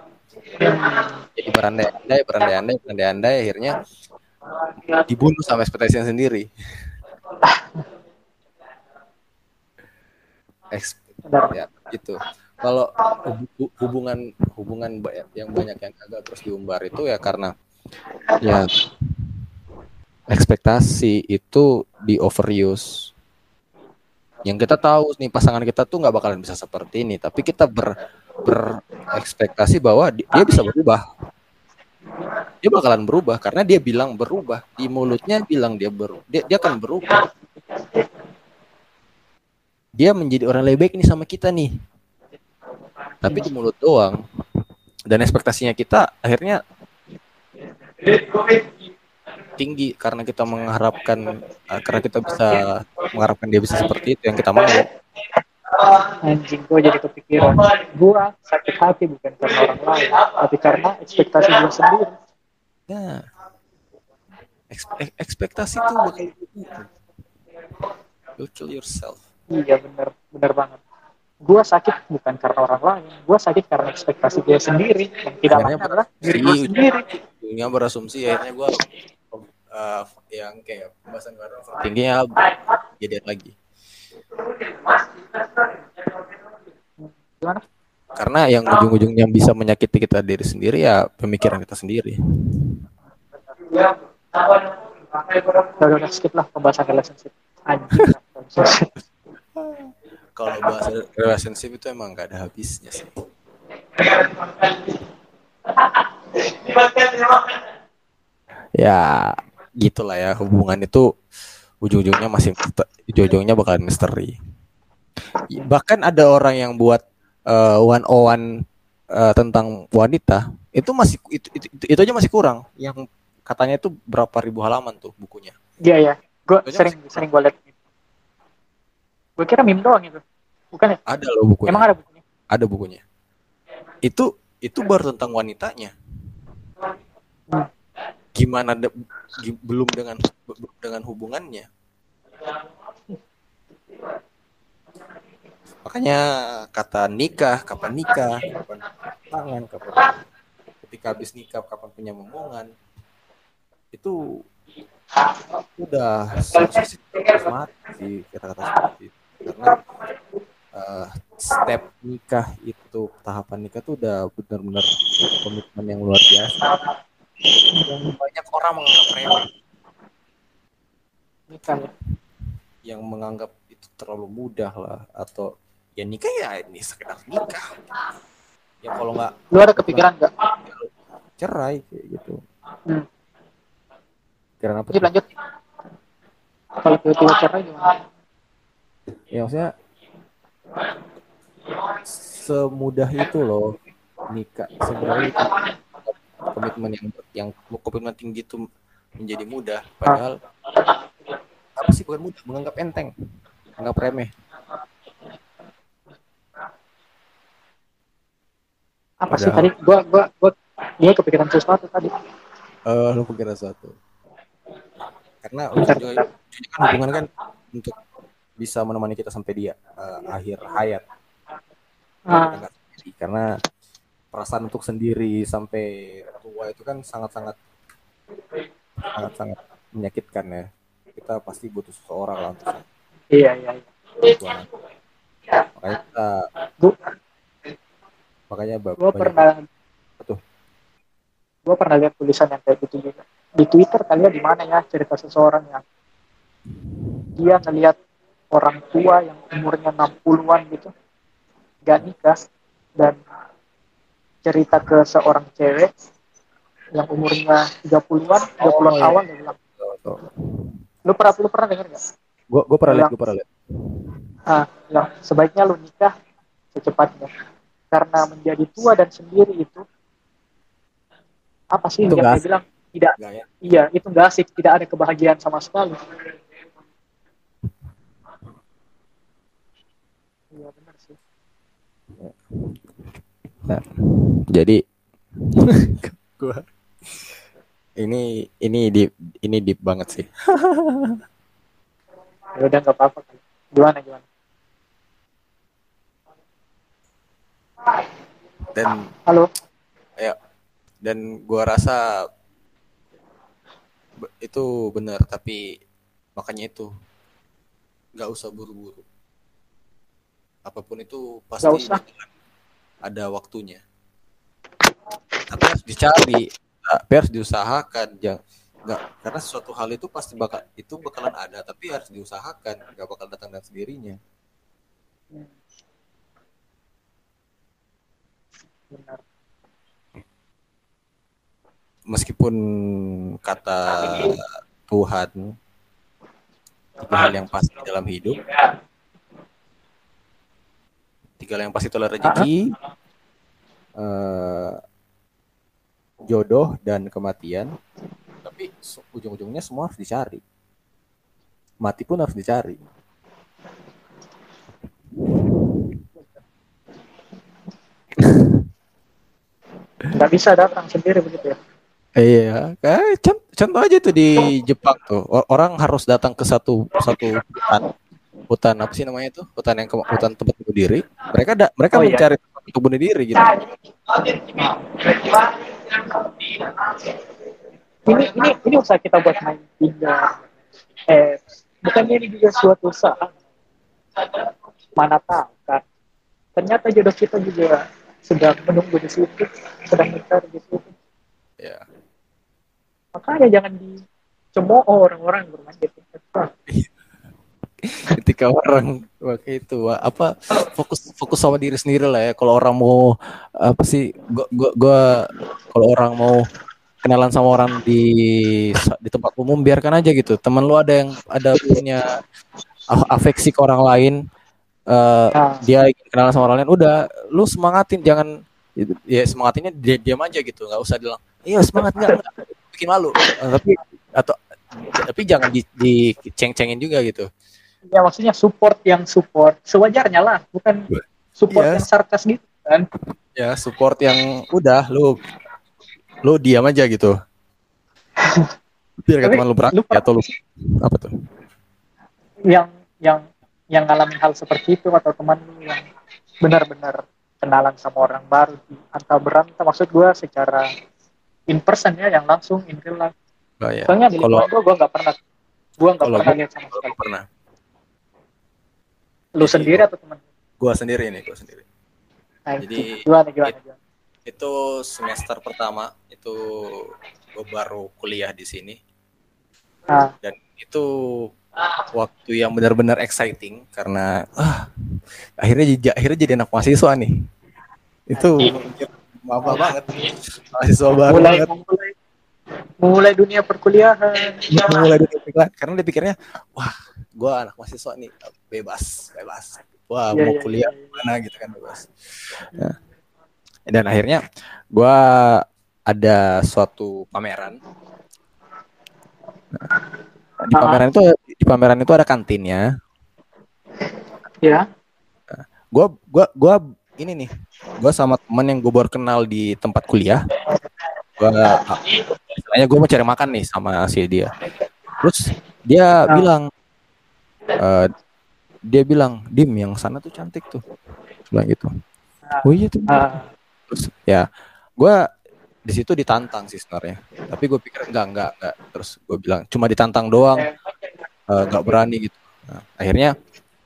Jadi berandai-andai, berandai-andai, berandai-andai, akhirnya dibunuh sama ekspektasinya sendiri. Eks, ya, gitu. Kalau hubungan hubungan yang banyak yang gagal terus diumbar itu ya karena ya ekspektasi itu di overuse. Yang kita tahu nih pasangan kita tuh nggak bakalan bisa seperti ini, tapi kita ber berekspektasi bahwa dia bisa berubah. Dia bakalan berubah karena dia bilang berubah, di mulutnya bilang dia berubah, dia, dia akan berubah. Dia menjadi orang lebih baik nih sama kita nih. Tapi di mulut doang, dan ekspektasinya kita akhirnya tinggi karena kita mengharapkan, karena kita bisa mengharapkan dia bisa seperti itu yang kita mau. Anjing, gue jadi kepikiran, gue sakit hati bukan karena orang lain, tapi karena ekspektasi gue sendiri. Nah, Eks- ekspektasi itu bukan itu. You kill yourself. Iya benar, benar banget. Gua sakit bukan karena orang lain, gua sakit karena ekspektasi gue sendiri. Yang tidak akhirnya makna adalah diri gue sendiri. Dunia berasumsi, akhirnya gue uh, yang kayak pembahasan karena tingginya jadian lagi. Gimana? Karena yang ujung-ujungnya bisa menyakiti kita diri sendiri ya pemikiran kita sendiri. Ya, udah skip lah pembahasan relationship. Anjir. Kalau bahas relationship itu emang gak ada habisnya sih. Ya, gitulah ya, hubungan itu ujung-ujungnya masih ujung-ujungnya bakalan misteri. Bahkan ada orang yang buat uh, one on one uh, tentang wanita, itu masih itu, itu, itu, itu aja masih kurang. Yang katanya itu berapa ribu halaman tuh bukunya. Iya, ya. Gua sering sering gue lihat. Gue kira meme doang itu. Bukan ya? Ada loh bukunya. Emang ada bukunya? Ada bukunya. Itu itu baru tentang wanitanya. Hmm. Gimana de, g, belum dengan dengan hubungannya. Makanya kata nikah, kapan nikah, kapan tangan, kapan ketika habis nikah, kapan penyemungan. Itu udah mati kata-kata seperti itu. Karena uh, step nikah itu tahapan nikah tuh udah benar-benar komitmen yang luar biasa. Yang banyak orang menganggap remeh. Nikah yang menganggap itu terlalu mudah lah, atau ya nikah ya ini sekedar nikah. Ya kalau nggak, lu ada kepikiran nggak cerai kayak gitu? Hmm. Karena apa? Jadi lanjut. Kalau tiba-tiba cerai gimana? Ya maksudnya semudah itu loh nikah. Sebenarnya komitmen yang yang komitmen tinggi itu menjadi mudah. Padahal apa sih bukan mudah? Menganggap enteng, menganggap remeh. Apa padahal sih tadi? Gua gua gua dia kepikiran sesuatu tadi. Eh, uh, lu kepikiran sesuatu. Karena ujungnya kan hubungan kan untuk bisa menemani kita sampai dia uh, akhir hayat. Ah. Karena perasaan untuk sendiri sampai tua itu kan sangat-sangat sangat-sangat menyakitkan ya. Kita pasti butuh seseorang lah untuk. Iya, iya. Butuh. Makanya kita, Bu. Makanya Bapak. Gua pernah tuh. Gua pernah lihat tulisan yang kayak gitu juga. Di Twitter kalian di mana ya cerita seseorang yang dia ngelihat orang tua yang umurnya enam puluhan gitu gak nikah, dan cerita ke seorang cewek yang umurnya tiga puluhan tiga puluhan oh, awal ya. Dia bilang, lu pernah lu pernah denger gak? Gua gua pernah lihat, gua pernah lihat. Ah, bilang, sebaiknya lu nikah secepatnya karena menjadi tua dan sendiri itu apa sih itu yang dia bilang? Tidak, enggak, ya? Iya itu nggak asik, tidak ada kebahagiaan sama sekali. Iya benar sih. Nah, jadi gua ini ini deep, ini deep banget sih. Ya udah nggak apa-apa. Gimana gimana? Dan halo. Ya dan gua rasa itu benar, tapi makanya itu nggak usah buru-buru. Apapun itu pasti ada waktunya. Tapi harus dicari, tapi harus diusahakan. Jangan, nggak, karena sesuatu hal itu pasti bakal itu bakalan ada, tapi harus diusahakan. Nggak bakal datang dengan sendirinya. Benar. Meskipun kata Tuhan tiga hal yang pasti dalam hidup, tiga hal yang pasti itu adalah rezeki, uh, jodoh dan kematian. Tapi ujung-ujungnya semua harus dicari, mati pun harus dicari. Nggak bisa datang sendiri begitu ya. Iya, kayak contoh aja tuh di Jepang tuh, orang harus datang ke satu satu hutan, hutan apa sih namanya tuh, hutan yang ke- hutan tempat bunuh diri. Mereka da- mereka oh, mencari tempat iya. bunuh diri gitu. Ini ini ini usaha kita buat main pindah. Eh, bukannya ini juga suatu usaha? Mana tahu kan? Ternyata jodoh kita juga sedang menunggu di situ, sedang mencari di situ. Ya. Makanya jangan dicemooh orang-orang bermain gitu. Ketika orang waktu itu apa fokus fokus sama diri sendiri lah ya. Kalau orang mau apa sih, gua gua, gua kalau orang mau kenalan sama orang di di tempat umum biarkan aja gitu. Teman lu ada yang ada punya afeksi ke orang lain, uh, nah. dia kenalan sama orang lain, udah lu semangatin, jangan ya semangatinnya dia diam aja gitu, nggak usah bilang iya semangat nggak bikin malu, tapi atau tapi jangan di, di ceng-cengin juga gitu ya, maksudnya support yang support sewajarnya lah, bukan support yes. yang sarkas gitu kan ya, support yang udah lu lu diam aja gitu biar kata teman lu berak lupa. Atau lu apa tuh yang yang yang ngalamin hal seperti itu, atau teman lu yang benar-benar kenalan sama orang baru di antar berantah, maksud gue secara in person ya, yang langsung in real life. Oh, iya. Soalnya di lingkungan gue gue nggak pernah, gue nggak pernah lihat sama sekali. Pernah. Lu sendiri atau teman? Gue sendiri ini, gue sendiri. Jadi gimana, gimana, gimana? Itu semester pertama itu gue baru kuliah di sini. Ah. Dan itu waktu yang benar-benar exciting karena ah, akhirnya akhirnya jadi anak mahasiswa nih. Itu apa banget mahasiswa baru. Mulai memulai, memulai dunia perkuliahan. Memulai dunia perkuliahan karena dia pikirnya, wah, gue anak mahasiswa nih, bebas, bebas. Wah, yeah, mau yeah, kuliah yeah, mana gitu kan bebas. Nah. Dan akhirnya gue ada suatu pameran. Nah, di pameran itu di pameran itu ada kantinnya. Ya. Nah, gue gue gue ini nih, gue sama teman yang gue baru kenal di tempat kuliah. Gue, misalnya gue mau cari makan nih sama si dia. Terus dia nah. bilang, uh, dia bilang, Dim, yang sana tuh cantik tuh, bilang gitu. Oh iya tuh. Uh. Terus ya gue di situ ditantang sih sebenarnya, tapi gue pikir enggak enggak enggak terus gue bilang cuma ditantang doang, nggak uh, berani gitu. Nah, akhirnya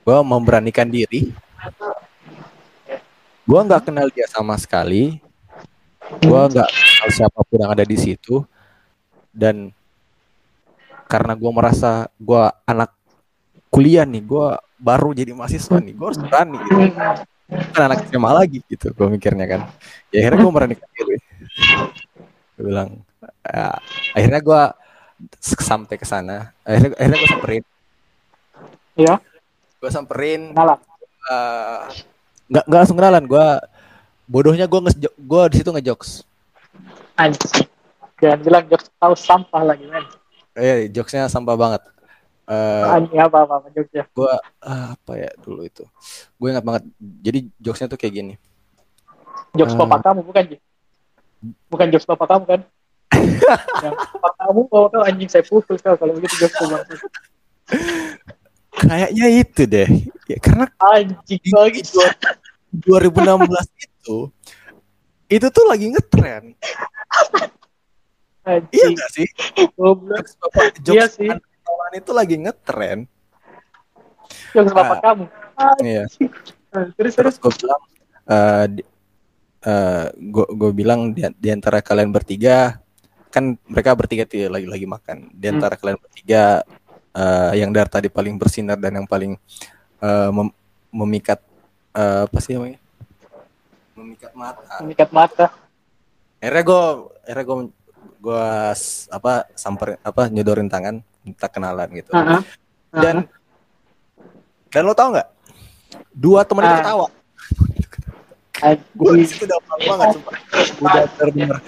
gue memberanikan diri, gue nggak kenal dia sama sekali, gue nggak kenal siapapun yang ada di situ, dan karena gue merasa gue anak kuliah nih, gue baru jadi mahasiswa nih, gue harus berani gitu. Bukan anak S M A lagi gitu, gue mikirnya kan. Ya akhirnya gue meranikan diri. Gue bilang, ya, akhirnya gue sampai ke sana. Akhirnya, akhirnya gue samperin. Iya. Gue samperin. Kenalan. Uh, nggak nggak langsung kenalan. Gue bodohnya gue nge- gue di situ ngejokes. Anjir. Jangan bilang jokes tahu sampah lagi kan. Iya, eh, jokesnya sampah banget. Uh, Ani apa apa jokesnya? Gue uh, apa ya dulu itu? Gue ingat banget. Jadi jokesnya tuh kayak gini. Jokes uh, bapak kamu bukan? Bukan jokes bapak kamu kan? Yang bapak kamu kalau tuh anjing saya pukul kalau kalau begitu jokes bapak. Kayaknya itu deh. Ya, karena anjing lagi dua ribu enam belas itu itu tuh lagi ngetren. Anjing. Iya nggak sih? Jokes bapak. Jokes iya sih. An- itu lagi ngetren. Yang nah, bapak kamu. Iya. Terus terus gue bilang, uh, di, uh, gue gue bilang di, di antara kalian bertiga, kan mereka bertiga tidak lagi lagi makan. Di antara hmm. kalian bertiga, uh, yang dari tadi paling bersinar dan yang paling uh, mem- memikat uh, apa sih namanya? Memikat mata. Memikat mata. Akhirnya gue, akhirnya gue gue apa samperin apa nyodorin tangan. Minta kenalan gitu. Uh-huh. Uh-huh. Dan dan lo tau nggak? Dua temen uh. ketawa. Gue itu udah pelan banget, sumpah. Udah bener-bener.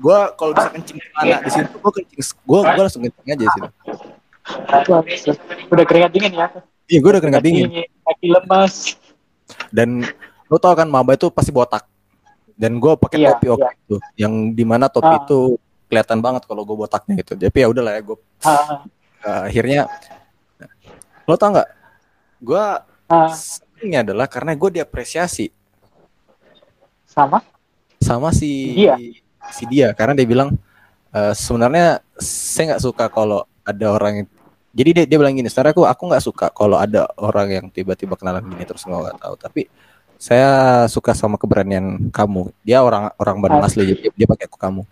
Gue kalau bisa kencing anak di situ, gue kencing. Gue gue langsung kencing aja di situ. Udah keringat dingin ya? Iya, gue udah keringat dingin. Kaki lemas. Dan lo tau kan maba itu pasti botak. Dan gue pakai yeah, topi yeah. waktu itu, yang dimana topi uh. itu kelihatan banget kalau gue botaknya gitu. Tapi ya udahlah ya gue. Uh. Uh, akhirnya lo tau nggak gue uh, seringnya adalah karena gue diapresiasi sama sama si dia. si dia karena dia bilang uh, sebenarnya saya nggak suka kalau ada orang yang, jadi dia dia bilang gini, sebenarnya aku aku nggak suka kalau ada orang yang tiba-tiba kenalan gini terus nggak tahu, tapi saya suka sama keberanian kamu. Dia orang orang Bandung asli, jadi dia pakai aku kamu.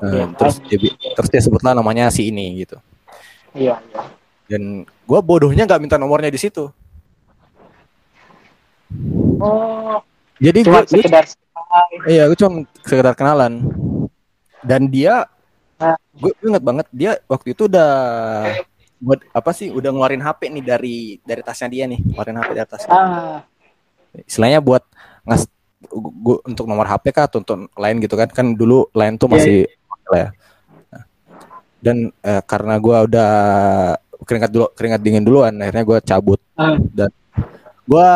Uh, terus dia terus dia sebutlah namanya si ini gitu. Iya. iya. Dan gue bodohnya nggak minta nomornya di situ. Oh. Jadi gue sekedar. Iya, gue cuma sekedar kenalan. Dan dia, nah. gue inget banget dia waktu itu udah buat apa sih? Udah ngeluarin H P nih dari dari tasnya dia nih, ngeluarin H P dari tasnya. Ah. Istilahnya buat ngas gue untuk nomor H P kah atau untuk lain gitu kan? Kan dulu lain tuh masih yeah. ya. Dan eh, karena gue udah keringat dulu keringat dingin duluan, akhirnya gue cabut uh. dan gue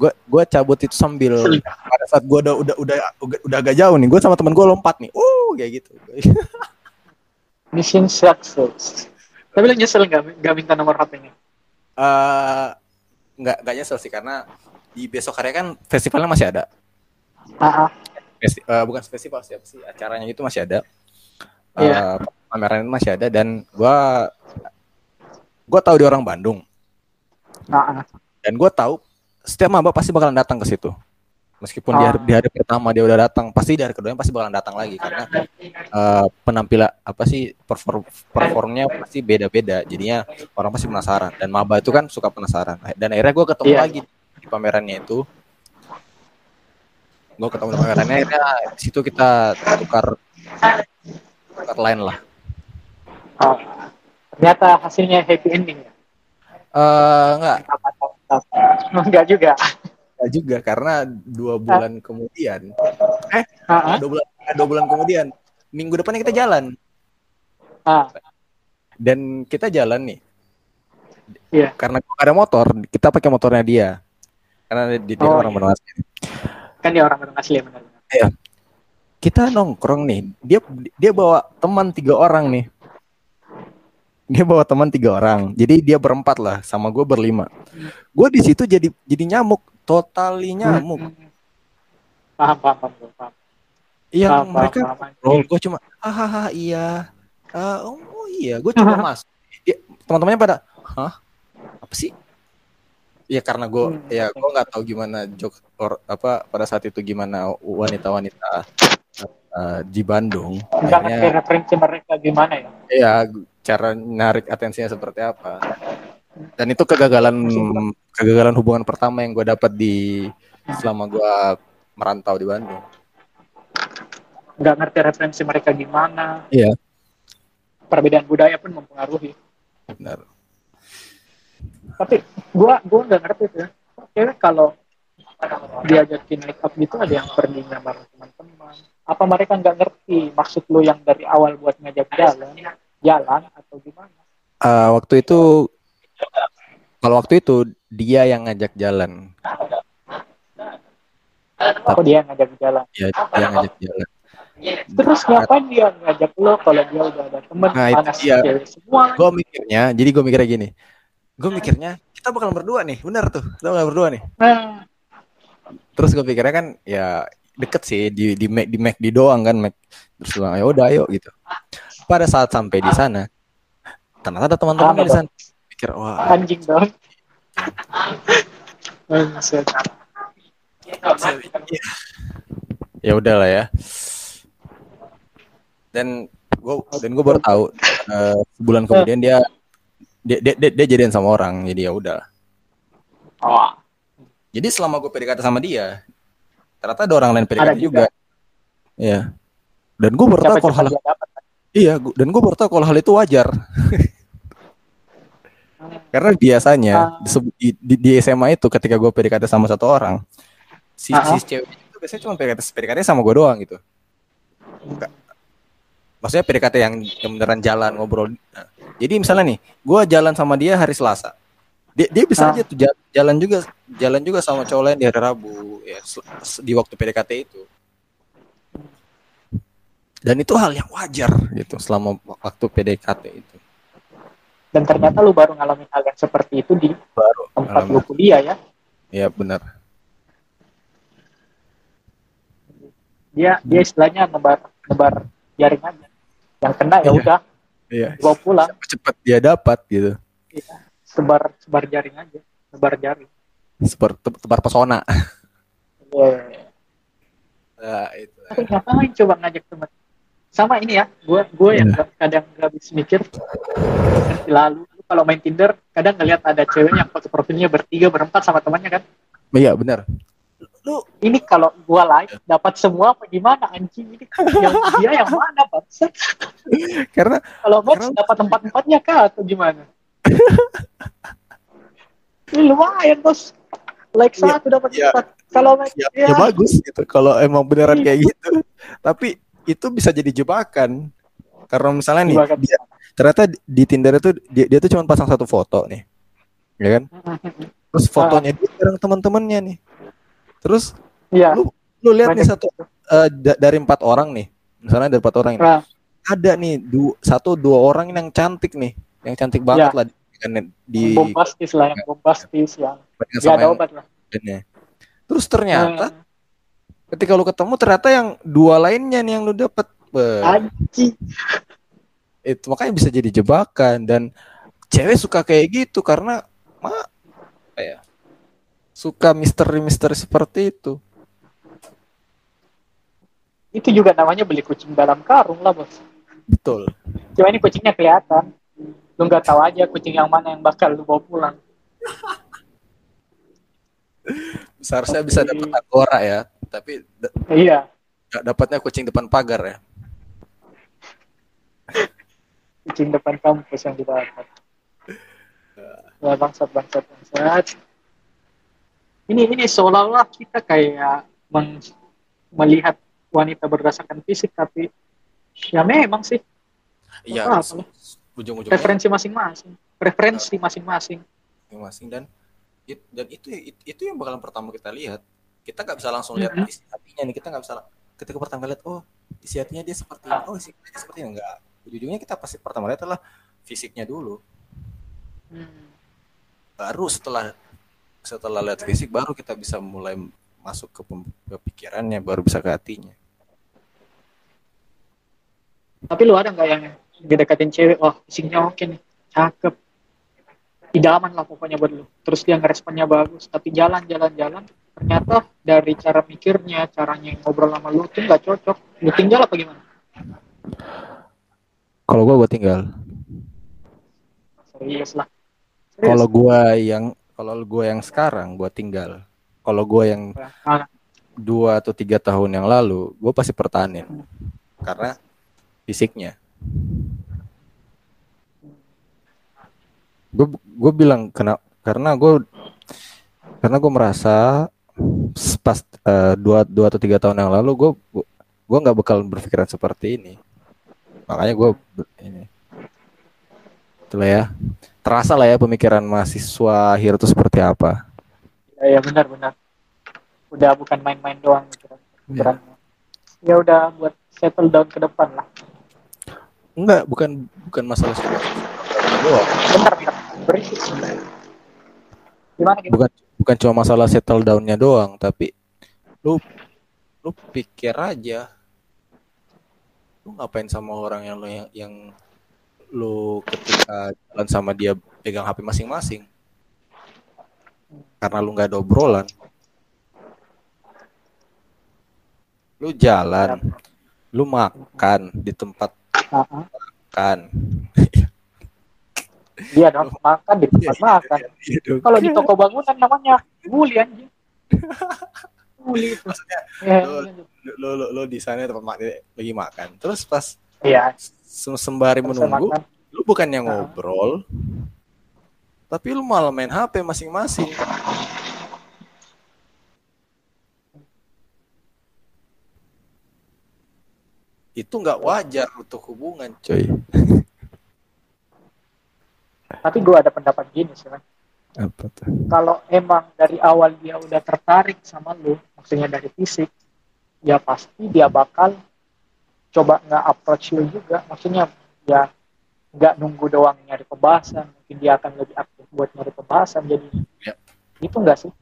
gue gue cabut itu sambil pada saat gue udah udah udah udah agak jauh nih, gue sama temen gue lompat nih, uh kayak gitu. Mission success. Tapi lo nyesel nggak nggak minta nomor H P-nya? Uh, nggak nggak nyesel sih karena di besok hari kan festivalnya masih ada. Uh-huh. Festi- uh, bukan festival siapa sih acaranya itu masih ada. Yeah. Uh, pameran masih ada dan gue gue tahu dia orang Bandung uh-uh. dan gue tahu setiap maba pasti bakalan datang ke situ. Meskipun oh. di, hari, di hari pertama dia udah datang, pasti di hari keduanya pasti bakalan datang lagi karena uh, penampilan apa sih perform, performnya pasti beda-beda. Jadinya orang pasti penasaran dan maba itu kan suka penasaran. Dan akhirnya gue ketemu yeah. lagi di pamerannya itu. Gue ketemu di pamerannya, akhirnya di situ kita tukar tukar line lah. Oh. Ternyata hasilnya happy ending ya? Uh, enggak. Enggak juga. juga karena dua bulan ah. kemudian eh ah, ah. dua bulan dua bulan kemudian minggu depannya kita jalan ah. dan kita jalan nih yeah. karena ada motor kita pakai motornya dia karena dia, oh, dia orang iya. Bandung asli kan dia orang Bandung asli benar ya. Kita nongkrong nih dia dia bawa teman tiga orang nih dia bawa teman tiga orang jadi dia berempat lah sama gue berlima gue di situ jadi jadi nyamuk totali nyamuk paham paham paham yang paham, mereka gue cuma hahaha iya uh, oh iya gue cuma masuk ya, teman-temannya pada hah apa sih ya karena gue hmm. ya gue nggak tahu gimana jok or, apa pada saat itu gimana wanita-wanita uh, di Bandung nggak ada referensi mereka gimana ya ya cara narik atensinya seperti apa dan itu kegagalan kegagalan hubungan pertama yang gue dapat di selama gue merantau di Bandung nggak ngerti referensi mereka gimana iya perbedaan budaya pun mempengaruhi benar tapi gue gue nggak ngerti tuh kayaknya kalau diajakin make up gitu ada yang pergi bareng teman-teman apa mereka nggak ngerti maksud lo yang dari awal buat ngajak jalan jalan atau gimana? Uh, waktu itu kalau waktu itu dia yang ngajak jalan. Kok dia yang ngajak jalan? Iya, dia yang ngajak jalan. Terus ngapain dia ngajak lo kalau dia udah ada teman? Nah, itu dia. Gue mikirnya, jadi gue mikirnya gini. Gue mikirnya kita bakal berdua nih, benar tuh. Kita bakal berdua nih. Nah. Terus gue pikirnya kan ya deket sih di di Mac di Mac di doang kan Mac. Terus gue ya udah ayo gitu. Pada saat sampai di sana ternyata ada teman-teman di sana pikir wah anjing dong ya udahlah ya dan gue dan gue baru tahu uh, sebulan kemudian dia dia, dia dia dia jadian sama orang jadi ya udah oh. Jadi selama gue P D K T sama dia ternyata ada orang lain P D K T juga ya dan gue baru tahu kalau hal iya, dan gue baru tahu kalau hal itu wajar. Karena biasanya uh, di, di, di S M A itu ketika gue P D K T sama satu orang, si, uh-huh. si cewek itu biasanya cuma P D K T sama gue doang gitu. Enggak. Maksudnya P D K T yang, yang beneran jalan ngobrol. Nah, jadi misalnya nih, gue jalan sama dia hari Selasa. Dia, dia bisa uh. aja tuh jalan juga, jalan juga sama cowok lain di hari Rabu ya, di waktu P D K T itu. Dan itu hal yang wajar gitu selama waktu P D K T itu. Dan ternyata lu baru ngalamin hal yang seperti itu di baru tempat ngalamin. Lu kuliah ya? Iya benar. Dia dia istilahnya nebar nebar jaring aja. Yang kena ya udah. Iya. Bawa pulang. Cepat dia dapat gitu. Iya. Sebar sebar jaring aja, sebar jaring. Sebar tebar pesona. Iya. Nah, itu. Tapi ngapain coba ngajak teman? Sama ini ya, gue gue yang kadang nggak habis mikir. Lalu kalau main Tinder, kadang ngelihat ada cewek yang foto profilnya bertiga berempat sama temannya kan? Iya benar. Lu ini kalau gue like dapat semua apa gimana anjing ini? Yang dia yang mana bangsa? Karena kalau box karena... dapat tempat empatnya kah atau gimana? Ini lumayan bos, like ya, satu dapat ya, empat. Kalau ya, ya. ya bagus gitu. Kalau emang beneran kayak gitu, tapi itu bisa jadi jebakan karena misalnya nih dia, ternyata di Tinder itu dia, dia tuh cuma pasang satu foto nih ya kan terus fotonya dia bareng teman-temannya nih terus ya. lu lu lihat nih satu uh, da- dari empat orang nih misalnya dari empat orang ini nah. ada nih du- satu dua orang yang cantik nih yang cantik banget ya. Lah di bombastis lah yang bombastis ya nggak ada obat lah terus ternyata nah. ketika lu ketemu ternyata yang dua lainnya nih yang lu dapet anjing. Itu makanya bisa jadi jebakan dan cewek suka kayak gitu karena ma apa ya suka misteri-misteri seperti itu. Itu juga namanya beli kucing dalam karung lah, Bos. Betul. Cuma ini kucingnya kelihatan. Lu nggak tahu aja kucing yang mana yang bakal lu bawa pulang. Seharusnya okay. bisa dapat agora ya, tapi da- iya. dapatnya kucing depan pagar ya. Kucing depan kampus yang didapat. Wah, bangsat, bangsat, bangsat. Ini ini seolah-olah kita kayak meng- melihat wanita berdasarkan fisik, tapi ya memang sih. Iya. Ujung-ujungnya. Preferensi masing-masing. Preferensi nah, masing-masing. Masing-masing dan it, dan itu it, itu yang bakalan pertama kita lihat. Kita nggak bisa langsung lihat mm-hmm. isi hatinya nih. Kita nggak bisa ketika pertama lihat oh isi hatinya dia seperti ah. oh isi hatinya seperti enggak. Ujung-ujungnya kita pasti pertama lihat adalah fisiknya dulu. Hmm. Baru setelah setelah lihat fisik baru kita bisa mulai masuk ke, pem- ke pikirannya, baru bisa ke hatinya. Tapi lu ada nggak yang didekatin cewek, oh fisiknya oke nih, cakep, idaman lah pokoknya buat lu, terus dia ngeresponnya bagus, tapi jalan-jalan-jalan ternyata dari cara mikirnya, caranya ngobrol sama lu tuh nggak cocok, lu tinggal apa gimana? Kalau gua gua tinggal. Serius lah. Kalau gua yang kalau gua yang sekarang gua tinggal. Kalau gua yang nah. dua atau tiga tahun yang lalu, gua pasti pertahanin karena fisiknya. Gue gue bilang kena karena gue karena gue merasa pas uh, dua dua atau tiga tahun yang lalu gue gue nggak bakal berpikiran seperti ini, makanya gue ini itulah ya, terasa lah ya pemikiran mahasiswa akhir itu seperti apa ya, ya benar benar udah bukan main-main doang ya. Ya udah buat settle down ke depan lah. Enggak, bukan bukan masalah sekolah. Bentar, bentar. Berisik sebenarnya. Gimana gitu? Bukan bukan cuma masalah settle down-nya doang, tapi lu lu pikir aja. Lu ngapain sama orang yang lu yang, yang lu ketika jalan sama dia pegang H P masing-masing? Karena lu enggak ada obrolan. Lu jalan, lu makan di tempat uh-huh. makan. Iya dong, makan di tempat makan. Kalau di toko bangunan namanya buli anjing. Buli itu. Maksudnya ya, lo, ya. lo lo lo di sana tempat makan lagi makan. Terus pas ya. sembari terus menunggu, lu bukannya ngobrol, nah. tapi lu malah main H P masing-masing. Itu nggak wajar untuk hubungan, coy. Tapi gue ada pendapat gini sih, Mas. Apa tuh? Kalau emang dari awal dia udah tertarik sama lu, maksudnya dari fisik, ya pasti dia bakal coba nge-approach lu juga. Maksudnya ya nggak nunggu doang nyari pembahasan, mungkin dia akan lebih aktif buat nyari pembahasan. Jadi ya. Itu nggak sih?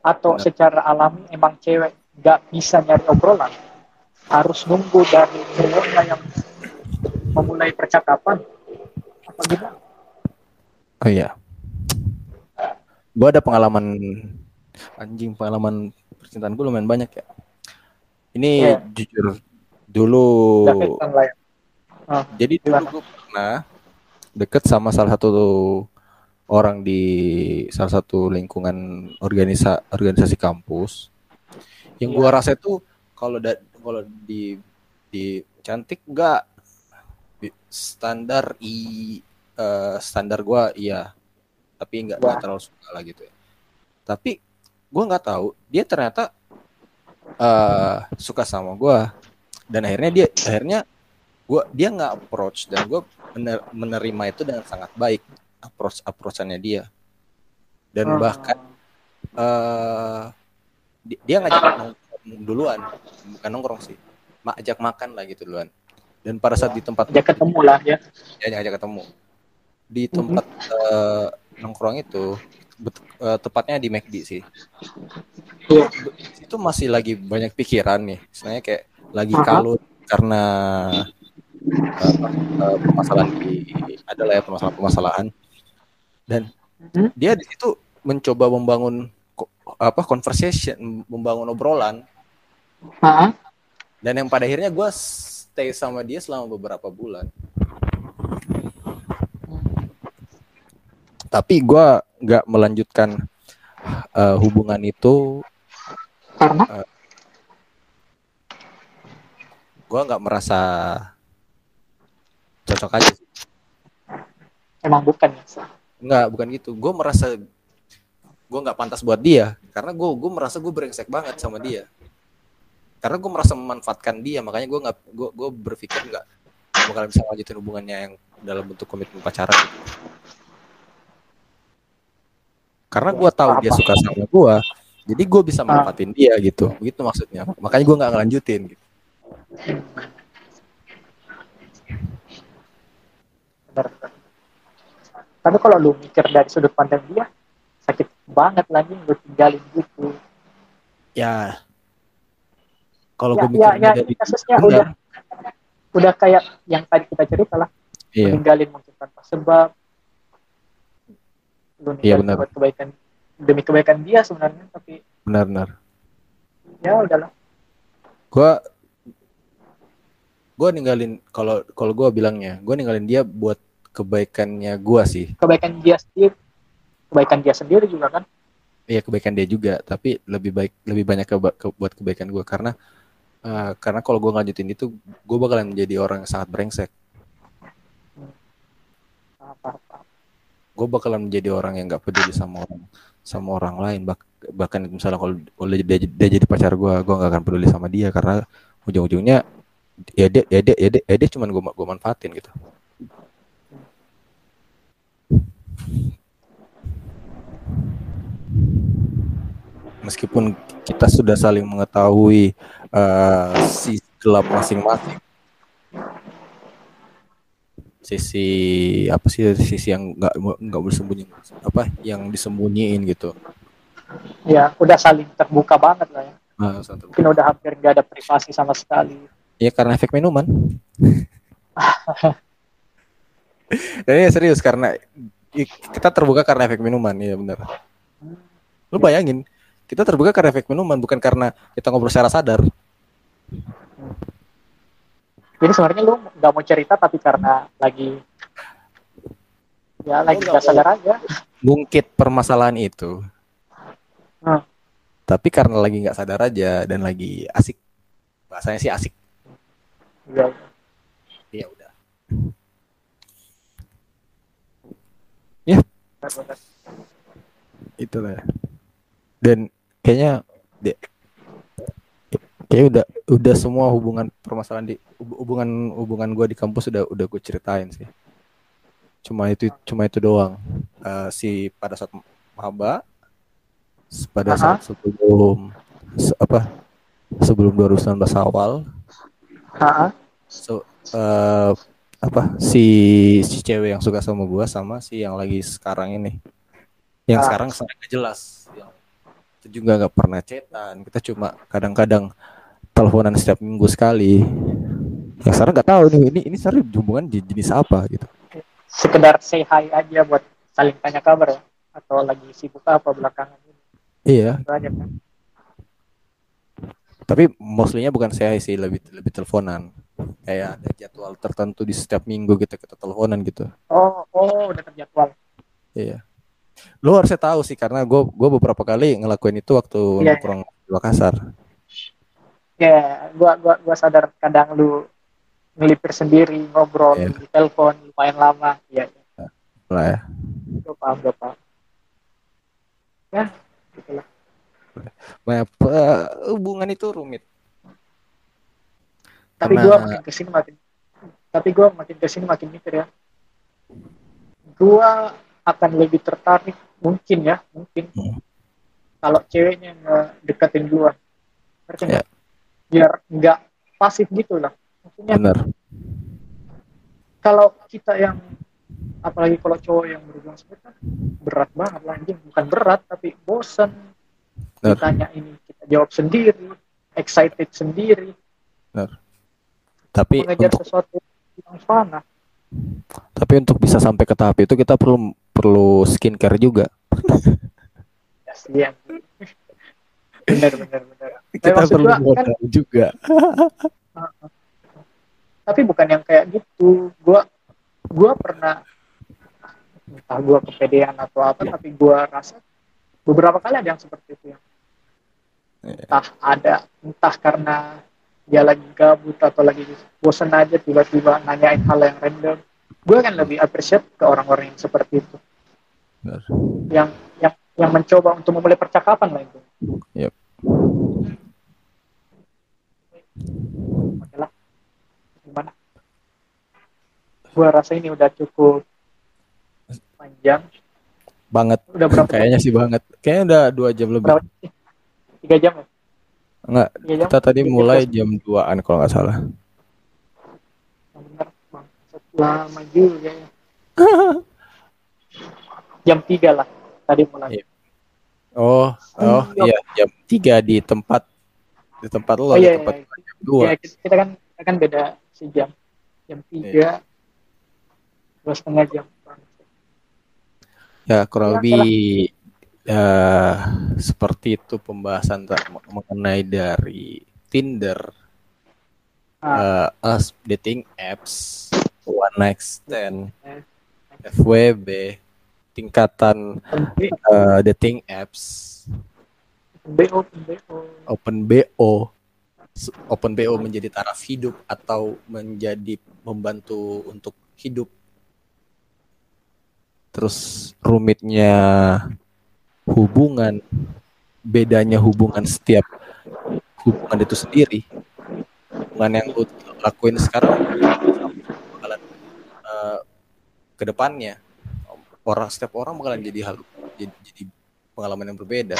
Atau benar. Secara alami emang cewek nggak bisa nyari obrolan? Harus nunggu dari cowoknya yang memulai percakapan apa gimana? Oh iya, gue ada pengalaman anjing pengalaman percintaan gue lumayan banyak ya. Ini yeah. jujur dulu. Ya. Oh, jadi gimana? Dulu gue pernah deket sama salah satu orang di salah satu lingkungan organisa, organisasi kampus. Yang yeah. gue rasa itu kalau da- kalau di di cantik enggak standar i uh, standar gua iya tapi enggak enggak terlalu suka lah gitu ya. Tapi gua enggak tahu dia ternyata uh, suka sama gua dan akhirnya dia akhirnya gua dia enggak approach dan gua mener, menerima itu dengan sangat baik approach approach-annya dia. Dan hmm. bahkan uh, dia, dia ngajak ah. duluan, bukan nongkrong sih, Ma, ajak makan lah gitu duluan. Dan pada saat ya, di tempat ajak ketemu lah ya, ya ajak ketemu di tempat mm-hmm. uh, nongkrong itu, bet- uh, tepatnya di McD sih. Ya. Itu masih lagi banyak pikiran nih, sebenarnya kayak lagi uh-huh. kalut karena uh, uh, permasalahan di adalah ya permasalahan-permasalahan. Dan mm-hmm. dia di situ mencoba membangun apa conversation, membangun obrolan. Ha-ha. Dan yang pada akhirnya gue stay sama dia selama beberapa bulan. Tapi gue nggak melanjutkan uh, hubungan itu karena uh, gue nggak merasa cocok aja. Emang bukan ya? Nggak, bukan gitu. Gue merasa gue nggak pantas buat dia karena gue gue merasa gue brengsek banget sama dia. Karena gue merasa memanfaatkan dia, makanya gue nggak gue gue berpikir nggak bakal bisa lanjutin hubungannya yang dalam bentuk komitmen pacaran. Karena gue tahu dia suka sama gue, jadi gue bisa manfaatin dia gitu, begitu maksudnya. Makanya gue nggak ngelanjutin. Gitu. Tapi kalau lu mikir dari sudut pandang dia, sakit banget lagi lu tinggalin gitu. Ya, kalau ya, gue mikir ya, dari kasusnya enggak. udah, udah kayak yang tadi kita cerita lah, iya. Tinggalin mungkin tanpa sebab. Iya benar. Kebaikan, demi kebaikan dia sebenarnya, tapi benar-benar. Ya udahlah. Gua, gua ninggalin kalau kalau gua bilangnya, gua ninggalin dia buat kebaikannya gua sih. Kebaikan dia sendiri, kebaikan dia sendiri juga kan? Iya kebaikan dia juga, tapi lebih baik lebih banyak keba, ke, buat kebaikan gua karena uh, karena kalau gua lanjutin itu, gua bakalan menjadi orang yang sangat brengsek. Apa-apa. Gue bakalan menjadi orang yang nggak peduli sama orang sama orang lain, bah, bahkan misalnya kalau dia, dia jadi pacar gue, gue nggak akan peduli sama dia karena ujung-ujungnya ya dia ya dia ya dia, ya dia cuman gue gue manfaatin gitu. Meskipun kita sudah saling mengetahui uh, sisi gelap masing-masing. Sisi apa sih sisi yang nggak nggak bersembunyi apa yang disembunyiin gitu ya udah saling terbuka banget lah ya nah, mungkin udah hampir nggak ada privasi sama sekali ya karena efek minuman jadi serius karena kita terbuka karena efek minuman ya benar lu bayangin kita terbuka karena efek minuman bukan karena kita ngobrol secara sadar. Jadi sebenarnya lu nggak mau cerita tapi karena lagi ya lu lagi nggak sadar aja. Ngungkit permasalahan itu. Hmm. Tapi karena lagi nggak sadar aja dan lagi asik, bahasanya sih asik. Iya. Ya udah. Ya. Itulah. Dan kayaknya deh. Kayaknya udah udah semua hubungan permasalahan di hubungan hubungan gue di kampus udah udah gue ceritain sih. Cuma itu cuma itu doang. Uh, si pada saat maba, pada Aha. saat sebelum se, apa sebelum dua ribu sembilan belas awal. Heeh. So, uh, apa si si cewek yang suka sama gue sama si yang lagi sekarang ini. Yang Aha. sekarang sangat jelas. Kita juga nggak pernah cetan, kita cuma kadang-kadang teleponan setiap minggu sekali. Yang sekarang nggak tahu nih ini ini sebenarnya hubungan jenis apa gitu. Sekedar say hi aja buat saling tanya kabar ya? Atau lagi sibuk apa belakangan ini. Iya. Aja, kan? Tapi mostly-nya bukan say hi sih, lebih lebih teleponan. Kayak ada jadwal tertentu di setiap minggu kita kita teleponan gitu. Oh oh udah terjadwal. Iya. Lo harusnya tahu sih karena gue gue beberapa kali ngelakuin itu waktu yeah, nongkrong yeah. di Makassar. Ya, yeah, gue gue gue sadar kadang lu ngelipir sendiri ngobrol yeah. di telepon lumayan lama, ya. Yeah. Lah ya. Gue paham, gue paham. Ya, gitulah. Banyak uh, hubungan itu rumit. Tapi karena... gue makin kesini makin, tapi gue makin kesini makin mikir ya. Gue akan lebih tertarik mungkin ya mungkin hmm. kalau ceweknya ngedekatin gua ya. Biar nggak pasif gitu lah maksudnya. Bener. Kalau kita yang apalagi kalau cowok yang berhubungan sebentar berat banget lanjut bukan berat tapi bosen ditanya ini kita jawab sendiri excited sendiri. Bener. Tapi mengejar untuk... sesuatu yang fana tapi untuk bisa sampai ke tahap itu kita perlu perlu skincare juga. Ya, Benar, benar, benar. Kita perlu modal kan, juga. uh, tapi bukan yang kayak gitu. Gua gua pernah entah gua kepedean atau apa, ya. Tapi gua rasa beberapa kali ada yang seperti itu yang entah ada entah karena dia lagi gabut atau lagi bosan aja tiba-tiba nanyain hal yang random. Gue kan lebih appreciate ke orang-orang yang seperti itu. Benar. Yang yang yang mencoba untuk memulai percakapan lah itu. Yep. Oke lah. Gimana? Gue rasa ini udah cukup panjang. Banget. Udah berapa? Kayaknya sih banget. Kayaknya udah dua jam lebih. Berapa? Tiga jam. Ya? Enggak. Tiga jam? Kita tadi tiga mulai jam duaan kalau nggak salah. Benar. Lama juga ya. Jam tiga lah tadi mulai. Oh, oh iya jam tiga di tempat di tempat lo. Oh, iya, tempat iya, jam dua. Iya, kita kan kita kan beda sejam. Jam tiga dua setengah jam. Ya kurang lebih uh, seperti itu pembahasan mengenai dari Tinder, ah. uh, us dating apps, one night stand, F W B, tingkatan uh, dating apps, B O, B O. Open B O, open B O menjadi taraf hidup atau menjadi membantu untuk hidup. Terus rumitnya hubungan, bedanya hubungan setiap hubungan itu sendiri. Hubungan yang lu lakuin sekarang bakalan uh, ke depannya orang setiap orang bakalan jadi hal jadi, jadi pengalaman yang berbeda.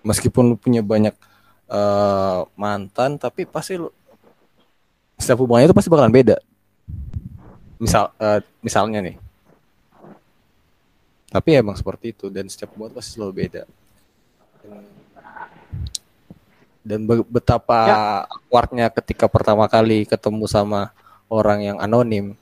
Meskipun lu punya banyak uh, mantan, tapi pasti lu setiap hubungannya itu pasti bakalan beda. Misal, uh, misalnya nih, tapi ya emang seperti itu dan setiap buat pasti selalu beda. Dan betapa ya. awkwardnya ketika pertama kali ketemu sama orang yang anonim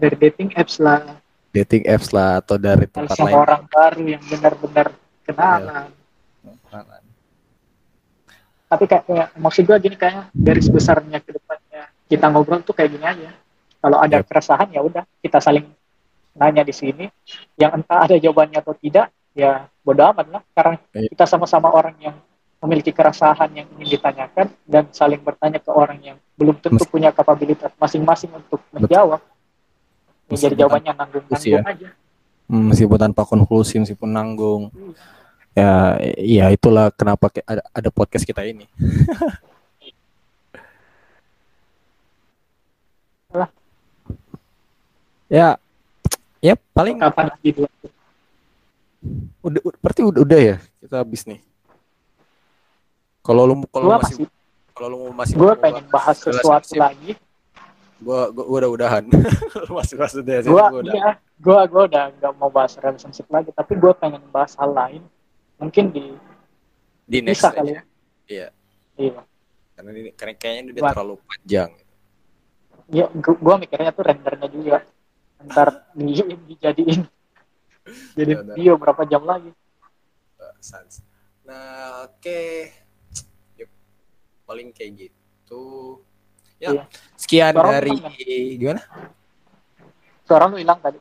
dari dating apps lah, dating apps lah atau dari tempat lain. Orang baru yang benar-benar kenalan. Ya. Kenalan. Tapi kayak maksud gue gini kayaknya garis besarnya ke depannya kita ngobrol tuh kayak gini aja. Kalau ada yep. keresahan ya udah kita saling nanya di sini. Yang entah ada jawabannya atau tidak ya bodo amat lah. Karena yep. kita sama-sama orang yang memiliki keresahan yang ingin ditanyakan dan saling bertanya ke orang yang belum tentu Mes- punya kapabilitas masing-masing untuk menjawab. Ini jadi jawabannya nanggung-nanggung ya. aja. Meskipun tanpa konklusi, meskipun nanggung. Hmm. Ya, ya itulah kenapa ada, ada podcast kita ini. lah. Ya, ya paling kapan lagi dua? Udah, berarti udah, udah ya kita habis nih. Kalau lu kalau masih, masih kalau lu masih gue pengen bahas sesuatu masih, lagi. Gua gua, gua udah udahan. masih masih deh. Gua gua, iya, gua gua udah nggak mau bahas relationship lagi, tapi gue pengen bahas hal lain. Mungkin di di next bisa kali ya. Iya. Iya. Karena ini kayaknya ini udah What? terlalu panjang. Ya, gue mikirnya tuh rendernya juga ntar dijadiin jadi ya, video berapa jam lagi. Nah, oke, okay. Yep. Paling kayak gitu. Ya, iya. Sekian suara dari kan? Gimana? Suara lu hilang tadi.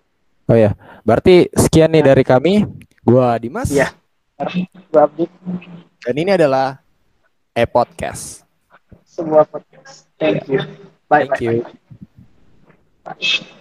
Oh ya, berarti sekian nih dari kami. Gua Dimas. Iya. Gua Abdi. Dan ini adalah e-podcast. Semua podcast. Thank you. Bye, Thank bye, you. Bye. Bye.